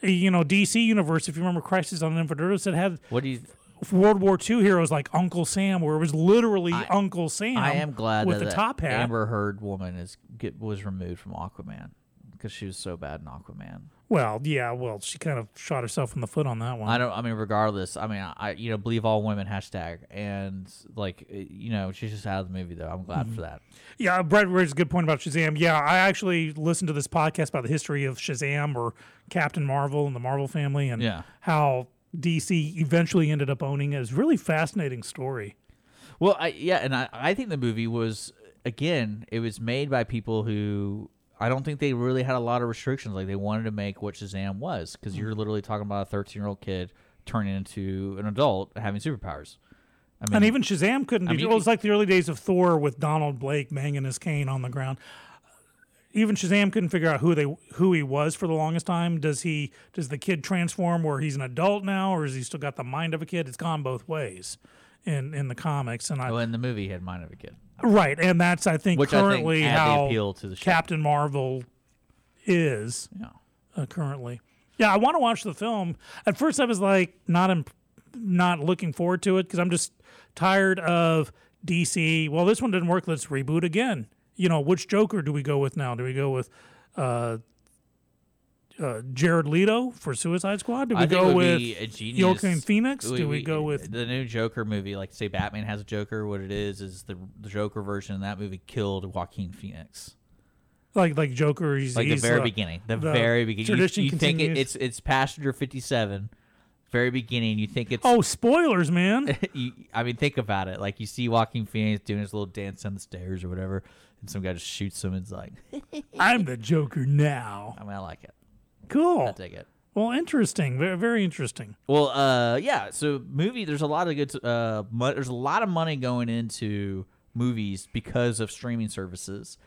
You know, D C universe. If you remember, Crisis on Infinite Earths, it had what do you th- World War Two heroes like Uncle Sam, where it was literally I, Uncle Sam. I am glad with that the top hat. Amber Heard woman is get, was removed from Aquaman because she was so bad in Aquaman. Well, yeah, well, she kind of shot herself in the foot on that one. I don't. I mean, regardless, I mean, I you know, believe all women hashtag, and like you know, she's just out of the movie though. I'm glad mm-hmm. for that. Yeah, Brett raised a good point about Shazam. Yeah, I actually listened to this podcast about the history of Shazam or Captain Marvel and the Marvel family, and yeah. how D C eventually ended up owning it. It's a really fascinating story. Well, I, yeah, and I, I think the movie was again, it was made by people who. I don't think they really had a lot of restrictions. Like they wanted to make what Shazam was, because you're literally talking about a thirteen-year-old kid turning into an adult having superpowers. I mean, and even Shazam couldn't. I mean, do, it was like the early days of Thor with Donald Blake banging his cane on the ground. Even Shazam couldn't figure out who they who he was for the longest time. Does he? Does the kid transform where he's an adult now, or has he still got the mind of a kid? It's gone both ways in in the comics. And I. Well, in the movie, he had mind of a kid. Right, and that's I think Which currently I think how the appeal to the Captain Marvel is yeah. uh, currently. Yeah, I want to watch the film. At first, I was like not imp- not looking forward to it because I'm just tired of D C. Well, this one didn't work. Let's reboot again. You know, which Joker do we go with now? Do we go with uh, uh, Jared Leto for Suicide Squad? Do we I go with Joaquin Phoenix? Do we, we go with the new Joker movie? Like, say Batman has a Joker. What it is is the, the Joker version of that movie killed Joaquin Phoenix. Like, like Joker, he's like he's the very uh, beginning, the, the very beginning. Tradition you you think it, it's it's Passenger fifty-seven, very beginning. You think it's oh spoilers, man. you, I mean, think about it. Like you see Joaquin Phoenix doing his little dance on the stairs or whatever, and some guy just shoots him. And it's like I'm the Joker now. I mean, I like it. Cool. I take it. Well, interesting. Very, very interesting. Well, uh, yeah. So, movie. There's a lot of good. Uh, mo- there's a lot of money going into movies because of streaming services,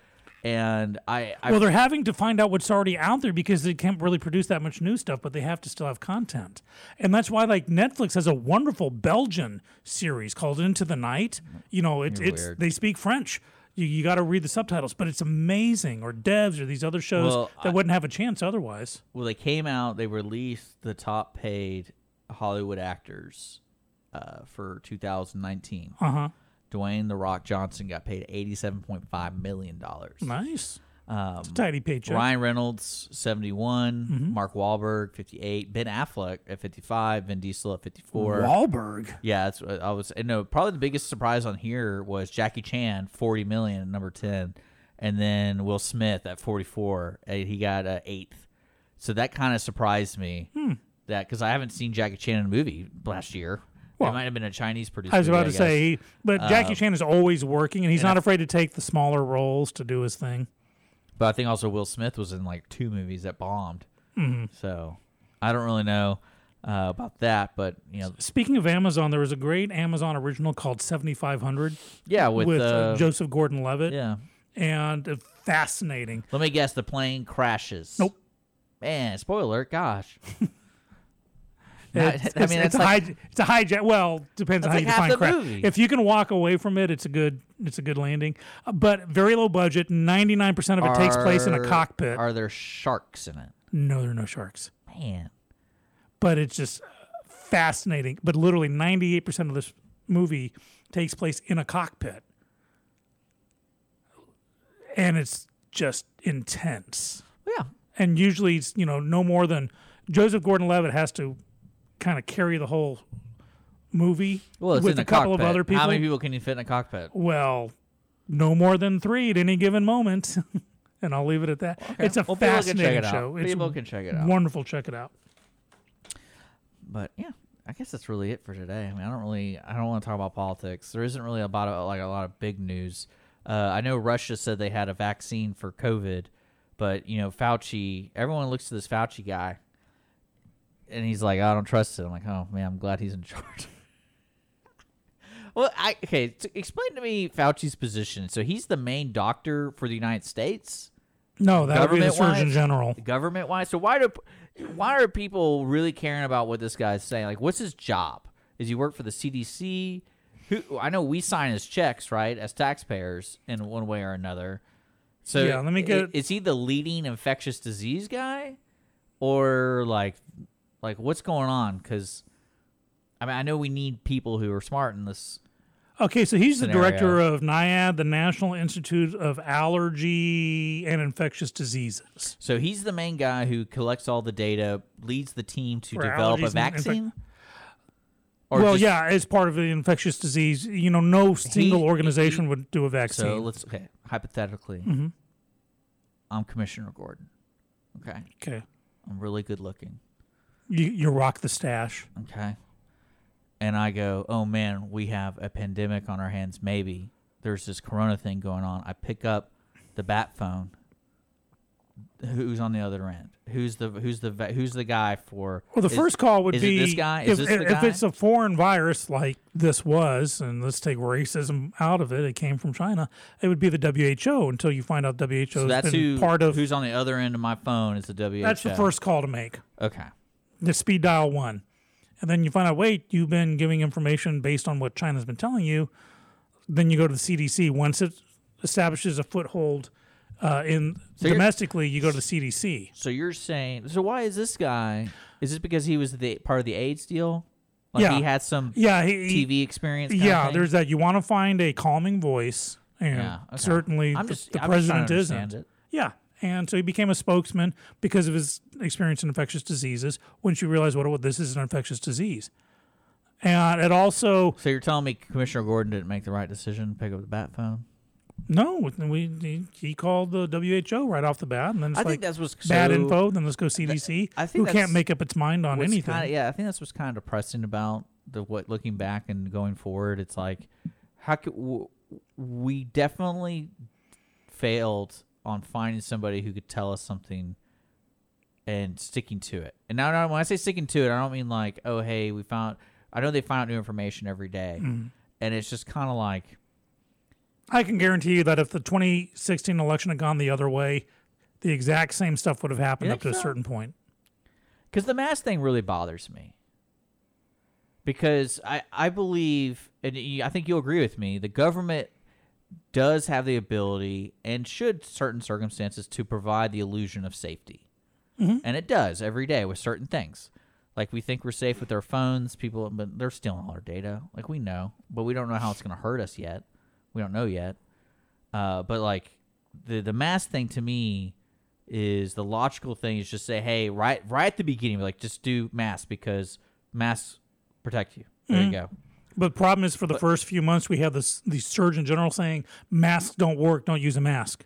and I, I. Well, they're having to find out what's already out there because they can't really produce that much new stuff, but they have to still have content, and that's why like Netflix has a wonderful Belgian series called Into the Night. You know, it, it's it's they speak French. You, you got to read the subtitles, but it's amazing. Or Devs or these other shows well, that I, wouldn't have a chance otherwise. Well, they came out, they released the top paid Hollywood actors uh, for two thousand nineteen. Uh-huh. Dwayne The Rock Johnson got paid eighty-seven point five million dollars. Nice. Um, it's a tidy paycheck. Ryan Reynolds, seventy-one. Mm-hmm. Mark Wahlberg, fifty-eight. Ben Affleck at fifty-five. Vin Diesel at fifty-four. Wahlberg? Yeah, that's what I was. And no, probably the biggest surprise on here was Jackie Chan, forty million dollars at number ten. And then Will Smith at forty-four. And he got uh, eighth. So that kind of surprised me. Hmm. That because I haven't seen Jackie Chan in a movie last year. Well, it might have been a Chinese producer. I was about to say, but Jackie uh, Chan is always working, and he's and not I, afraid to take the smaller roles to do his thing. But I think also Will Smith was in like two movies that bombed. Mm-hmm. So I don't really know. uh, about that. But you know, speaking of Amazon, there was a great Amazon original called seventy-five hundred. Yeah, with, with uh, uh, Joseph Gordon-Levitt. Yeah, and fascinating. Let me guess, the plane crashes. Nope. Man, spoiler, gosh. Not, it's, I mean, it's, it's, like, a hij- it's a hijack. Well, depends on how like you define crap. Movie. If you can walk away from it, it's a good, it's a good landing. Uh, but very low budget. Ninety nine percent of it are, takes place in a cockpit. Are there sharks in it? No, there are no sharks. Man, but it's just fascinating. But literally ninety eight percent of this movie takes place in a cockpit, and it's just intense. Yeah, and usually it's, you know, no more than Joseph Gordon-Levitt has to kind of carry the whole movie well, it's with in a, a couple cockpit. Of other people. How many people can you fit in a cockpit? Well, no more than three at any given moment, and I'll leave it at that. Okay. It's a well, fascinating it show. Out. People it's can check it out. Wonderful, check it out. But yeah, I guess that's really it for today. I mean, I don't really, I don't want to talk about politics. There isn't really about a, like a lot of big news. Uh, I know Russia said they had a vaccine for COVID, but you know, Fauci. Everyone looks to this Fauci guy. And he's like, I don't trust it. I'm like, oh, man, I'm glad he's in charge. Well, I okay, to explain to me Fauci's position. So he's the main doctor for the United States? No, that would be the Surgeon General. Government-wise? So why do why are people really caring about what this guy's saying? Like, what's his job? Does he work for the C D C? Who, I know we sign his checks, right, as taxpayers in one way or another. So yeah, let me get... is he the leading infectious disease guy? Or, like... Like, what's going on? Because, I mean, I know we need people who are smart in this. Okay, so he's scenario. The director of NIAID, the National Institute of Allergy and Infectious Diseases. So he's the main guy who collects all the data, leads the team to For develop a vaccine? Infe- or well, just, yeah, as part of the infectious disease. You know, no single he, organization he, would do a vaccine. So let's, okay, hypothetically, mm-hmm. I'm Commissioner Gordon. Okay. Okay. I'm really good looking. You, you rock the stash. Okay. And I go, oh, man, we have a pandemic on our hands. Maybe there's this corona thing going on. I pick up the bat phone. Who's on the other end? Who's the who's the who's the guy for? Well, the is, first call would is be it this guy. Is if, this the if guy? It's a foreign virus like this was, and let's take racism out of it. It came from China. It would be the W H O until you find out W H O so that's been who, part of. Who's on the other end of my phone is the W H O. That's the first call to make. Okay. The speed dial one. And then you find out, wait, you've been giving information based on what China's been telling you. Then you go to the C D C. Once it establishes a foothold uh, in so domestically, you go to the C D C. So you're saying, so why is this guy, is this because he was the part of the AIDS deal? Like yeah. he had some yeah, he, T V experience? Yeah, there's that. You want to find a calming voice. And yeah, okay. certainly I'm just, the, the I'm president just trying to isn't. It. Yeah. And so he became a spokesman because of his experience in infectious diseases. Once you realize, what well, this is an infectious disease. And it also... So you're telling me Commissioner Gordon didn't make the right decision to pick up the bat phone? No. we He called the W H O right off the bat. And then it's I like, think that's what's bad so, info, then let's go C D C, that, I think who can't make up its mind on anything. Kind of, yeah, I think that's what's kind of depressing about the what looking back and going forward. It's like, how could, w- we definitely failed... on finding somebody who could tell us something and sticking to it. And now when I say sticking to it, I don't mean like, oh, hey, we found... I know they find out new information every day. Mm-hmm. And it's just kind of like... I can guarantee you that if the twenty sixteen election had gone the other way, the exact same stuff would have happened up to so? a certain point. Because the mask thing really bothers me. Because I, I believe, and I think you'll agree with me, the government... does have the ability and should certain circumstances to provide the illusion of safety. Mm-hmm. And it does every day with certain things. Like we think we're safe with our phones, people, but they're stealing all our data. Like we know, but we don't know how it's going to hurt us yet. We don't know yet. Uh, but like the, the mask thing to me is the logical thing is just say, hey, right, right at the beginning, like just do masks because masks protect you. There mm-hmm. you go. But the problem is for the but, first few months, we have this, the Surgeon General saying, masks don't work, don't use a mask.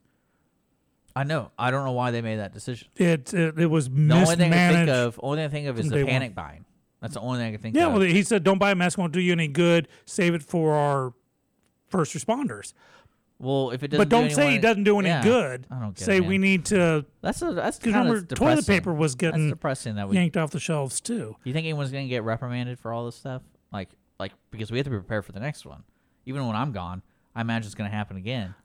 I know. I don't know why they made that decision. It it, it was the mismanaged. The only thing I think of, only thing I think of is the panic won. buying. That's the only thing I can think yeah, of. Yeah, well, he said, don't buy a mask, won't do you any good. Save it for our first responders. Well, if it doesn't, but don't do say anyone, it doesn't do any yeah, good. I don't get say it, we need to. That's a, that's kind of depressing. Toilet paper was getting that's depressing that we, yanked off the shelves too. You think anyone's going to get reprimanded for all this stuff? Like, like because we have to be prepared for the next one. Even when I'm gone, I imagine it's going to happen again.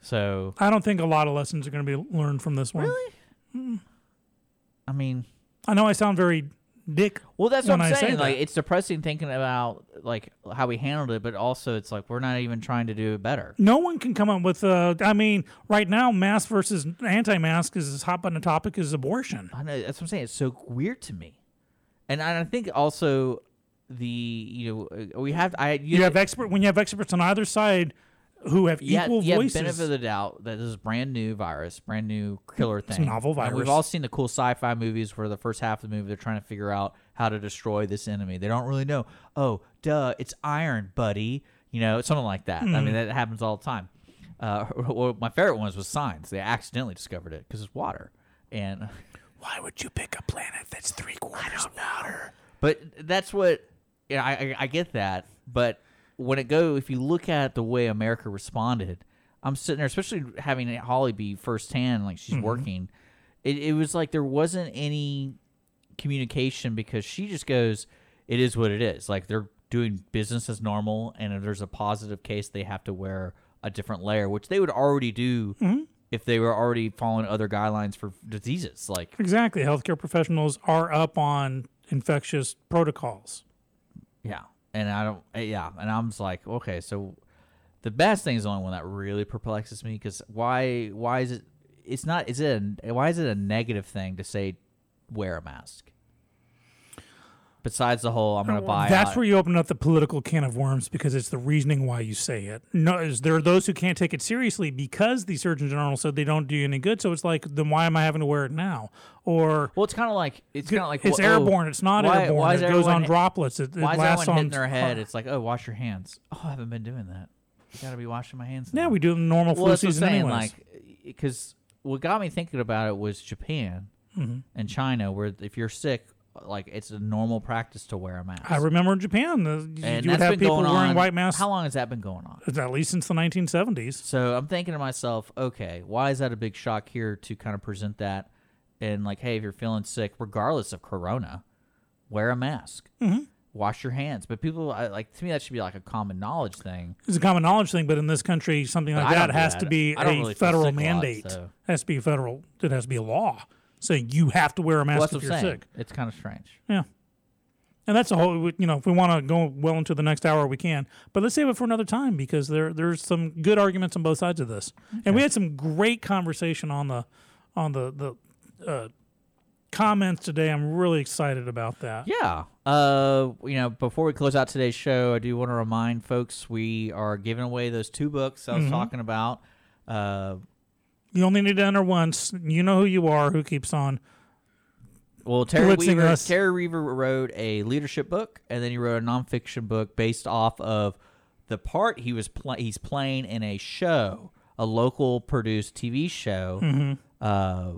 So I don't think a lot of lessons are going to be learned from this one. Really? Mm. I mean, I know I sound very dick. Well, that's what I'm saying. Say like, it's depressing thinking about like how we handled it, but also it's like we're not even trying to do better. No one can come up with. Uh, I mean, right now, mask versus anti-mask is as hot button a topic as abortion. I know, that's what I'm saying. It's so weird to me, and I think also the you know we have I you, you have expert when you have experts on either side who have equal yeah, voices. Yeah, benefit of the doubt that this is a brand new virus, brand new killer thing. It's a novel virus. And we've all seen the cool sci-fi movies where the first half of the movie, they're trying to figure out how to destroy this enemy. They don't really know. Oh, duh, it's iron, buddy. You know, something like that. Mm. I mean, that happens all the time. Uh, well, my favorite ones was Signs. They accidentally discovered it because it's water. And why would you pick a planet that's three quarters water? But that's what, you know, I, I, I get that, but when it go, if you look at the way America responded, I'm sitting there, especially having Holly be firsthand, like she's mm-hmm. working. It, it was like there wasn't any communication because she just goes, "It is what it is." Like they're doing business as normal, and if there's a positive case, they have to wear a different layer, which they would already do mm-hmm. if they were already following other guidelines for diseases. Like exactly, healthcare professionals are up on infectious protocols. Yeah. And I don't, yeah. And I'm just like, okay, so the best thing is the only one that really perplexes me because why, why is it, it's not, is it, a, why is it a negative thing to say wear a mask? Besides the whole, I'm going to buy That's out. Where you open up the political can of worms because it's the reasoning why you say it. No, is there are those who can't take it seriously because the Surgeon General said they don't do you any good. So it's like, then why am I having to wear it now? Or well, it's kind of like it's kind of like it's well, airborne. Oh, it's not why, airborne. Why it everyone, goes on droplets. It, why it lasts is everyone on hitting their head? Huh. It's like, oh, wash your hands. Oh, I haven't been doing that. You got to be washing my hands. Now. Yeah, we do in normal well, flu season anyways. Like, because what got me thinking about it was Japan mm-hmm. and China, where if you're sick, like it's a normal practice to wear a mask. I remember in Japan, the, and you would have people wearing on, white masks. How long has that been going on? At least since the nineteen seventies. So I'm thinking to myself, okay, why is that a big shock here to kind of present that? And like, hey, if you're feeling sick, regardless of corona, wear a mask. Mm-hmm. Wash your hands. But people, I, like to me, that should be like a common knowledge thing. It's a common knowledge thing, but in this country, something like that has that. to be a really federal mandate. Lot, so. It has to be federal. It has to be a law saying you have to wear a mask well, that's if you're saying. sick. It's kind of strange. Yeah. And that's a whole, you know, if we want to go well into the next hour, we can. But let's save it for another time because there there's some good arguments on both sides of this. Okay. And we had some great conversation on the, on the, the, Uh, comments today. I'm really excited about that. Yeah. Uh, you know, before we close out today's show, I do want to remind folks we are giving away those two books I was mm-hmm. talking about. Uh, you only need to enter once. You know who you are, who keeps on. Well, Terry Weaver, Terry Weaver wrote a leadership book, and then he wrote a nonfiction book based off of the part he was pl- he's playing in a show, a local produced T V show. Mm-hmm. Uh,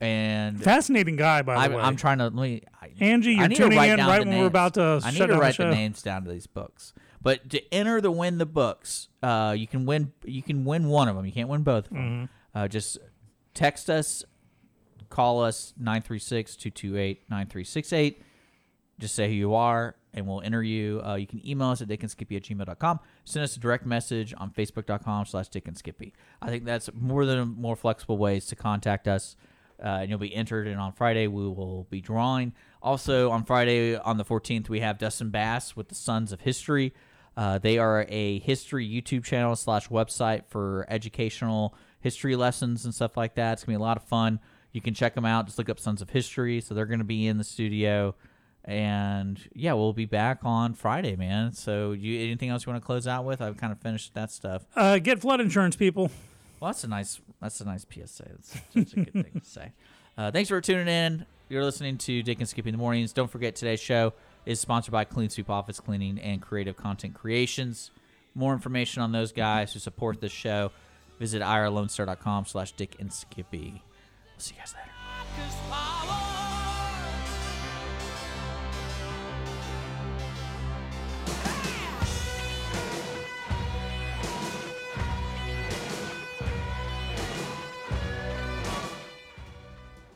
And fascinating guy, by the I, way. I'm trying to. Let me, I, Angie, you're tuning in right when names. we're about to. I need shut to down write the, the names down to these books. But to enter to win the books, uh, you can win. You can win one of them. You can't win both of them. Mm-hmm. Uh, just text us, call us nine three six, two two eight, nine three six eight. Just say who you are, and we'll enter you. Uh, you can email us at dick and skippy at gmail dot com. Send us a direct message on facebook dot com slash dick and skippy. I think that's more than more flexible ways to contact us. Uh, and you'll be entered, and on Friday we will be drawing. Also, on Friday, on the fourteenth, we have Dustin Bass with the Sons of History. Uh, they are a history YouTube channel slash website for educational history lessons and stuff like that. It's going to be a lot of fun. You can check them out. Just look up Sons of History. So they're going to be in the studio. And, yeah, we'll be back on Friday, man. So you anything else you want to close out with? I've kind of finished that stuff. Uh, get flood insurance, people. Well, that's a nice that's a nice P S A. That's such a good thing to say. Uh, thanks for tuning in. You're listening to Dick and Skippy in the Mornings. Don't forget, today's show is sponsored by Clean Sweep Office Cleaning and Creative Content Creations. More information on those guys who support this show, visit I R Lone Star dot com slash Dick and Skippy. We'll see you guys later.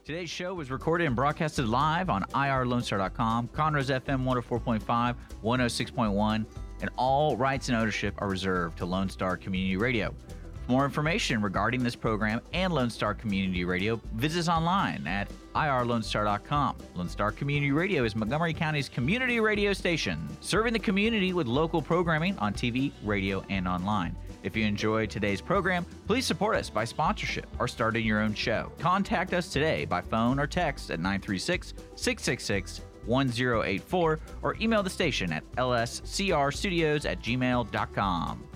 Today's show was recorded and broadcasted live on I R Lone Star dot com, Connor's F M one oh four point five, one oh six point one, and all rights and ownership are reserved to Lone Star Community Radio. For more information regarding this program and Lone Star Community Radio, visit us online at I R Lone Star dot com. Lone Star Community Radio is Montgomery County's community radio station, serving the community with local programming on T V, radio, and online. If you enjoyed today's program, please support us by sponsorship or starting your own show. Contact us today by phone or text at nine three six, six six six, one oh eight four or email the station at L S C R studios at gmail dot com.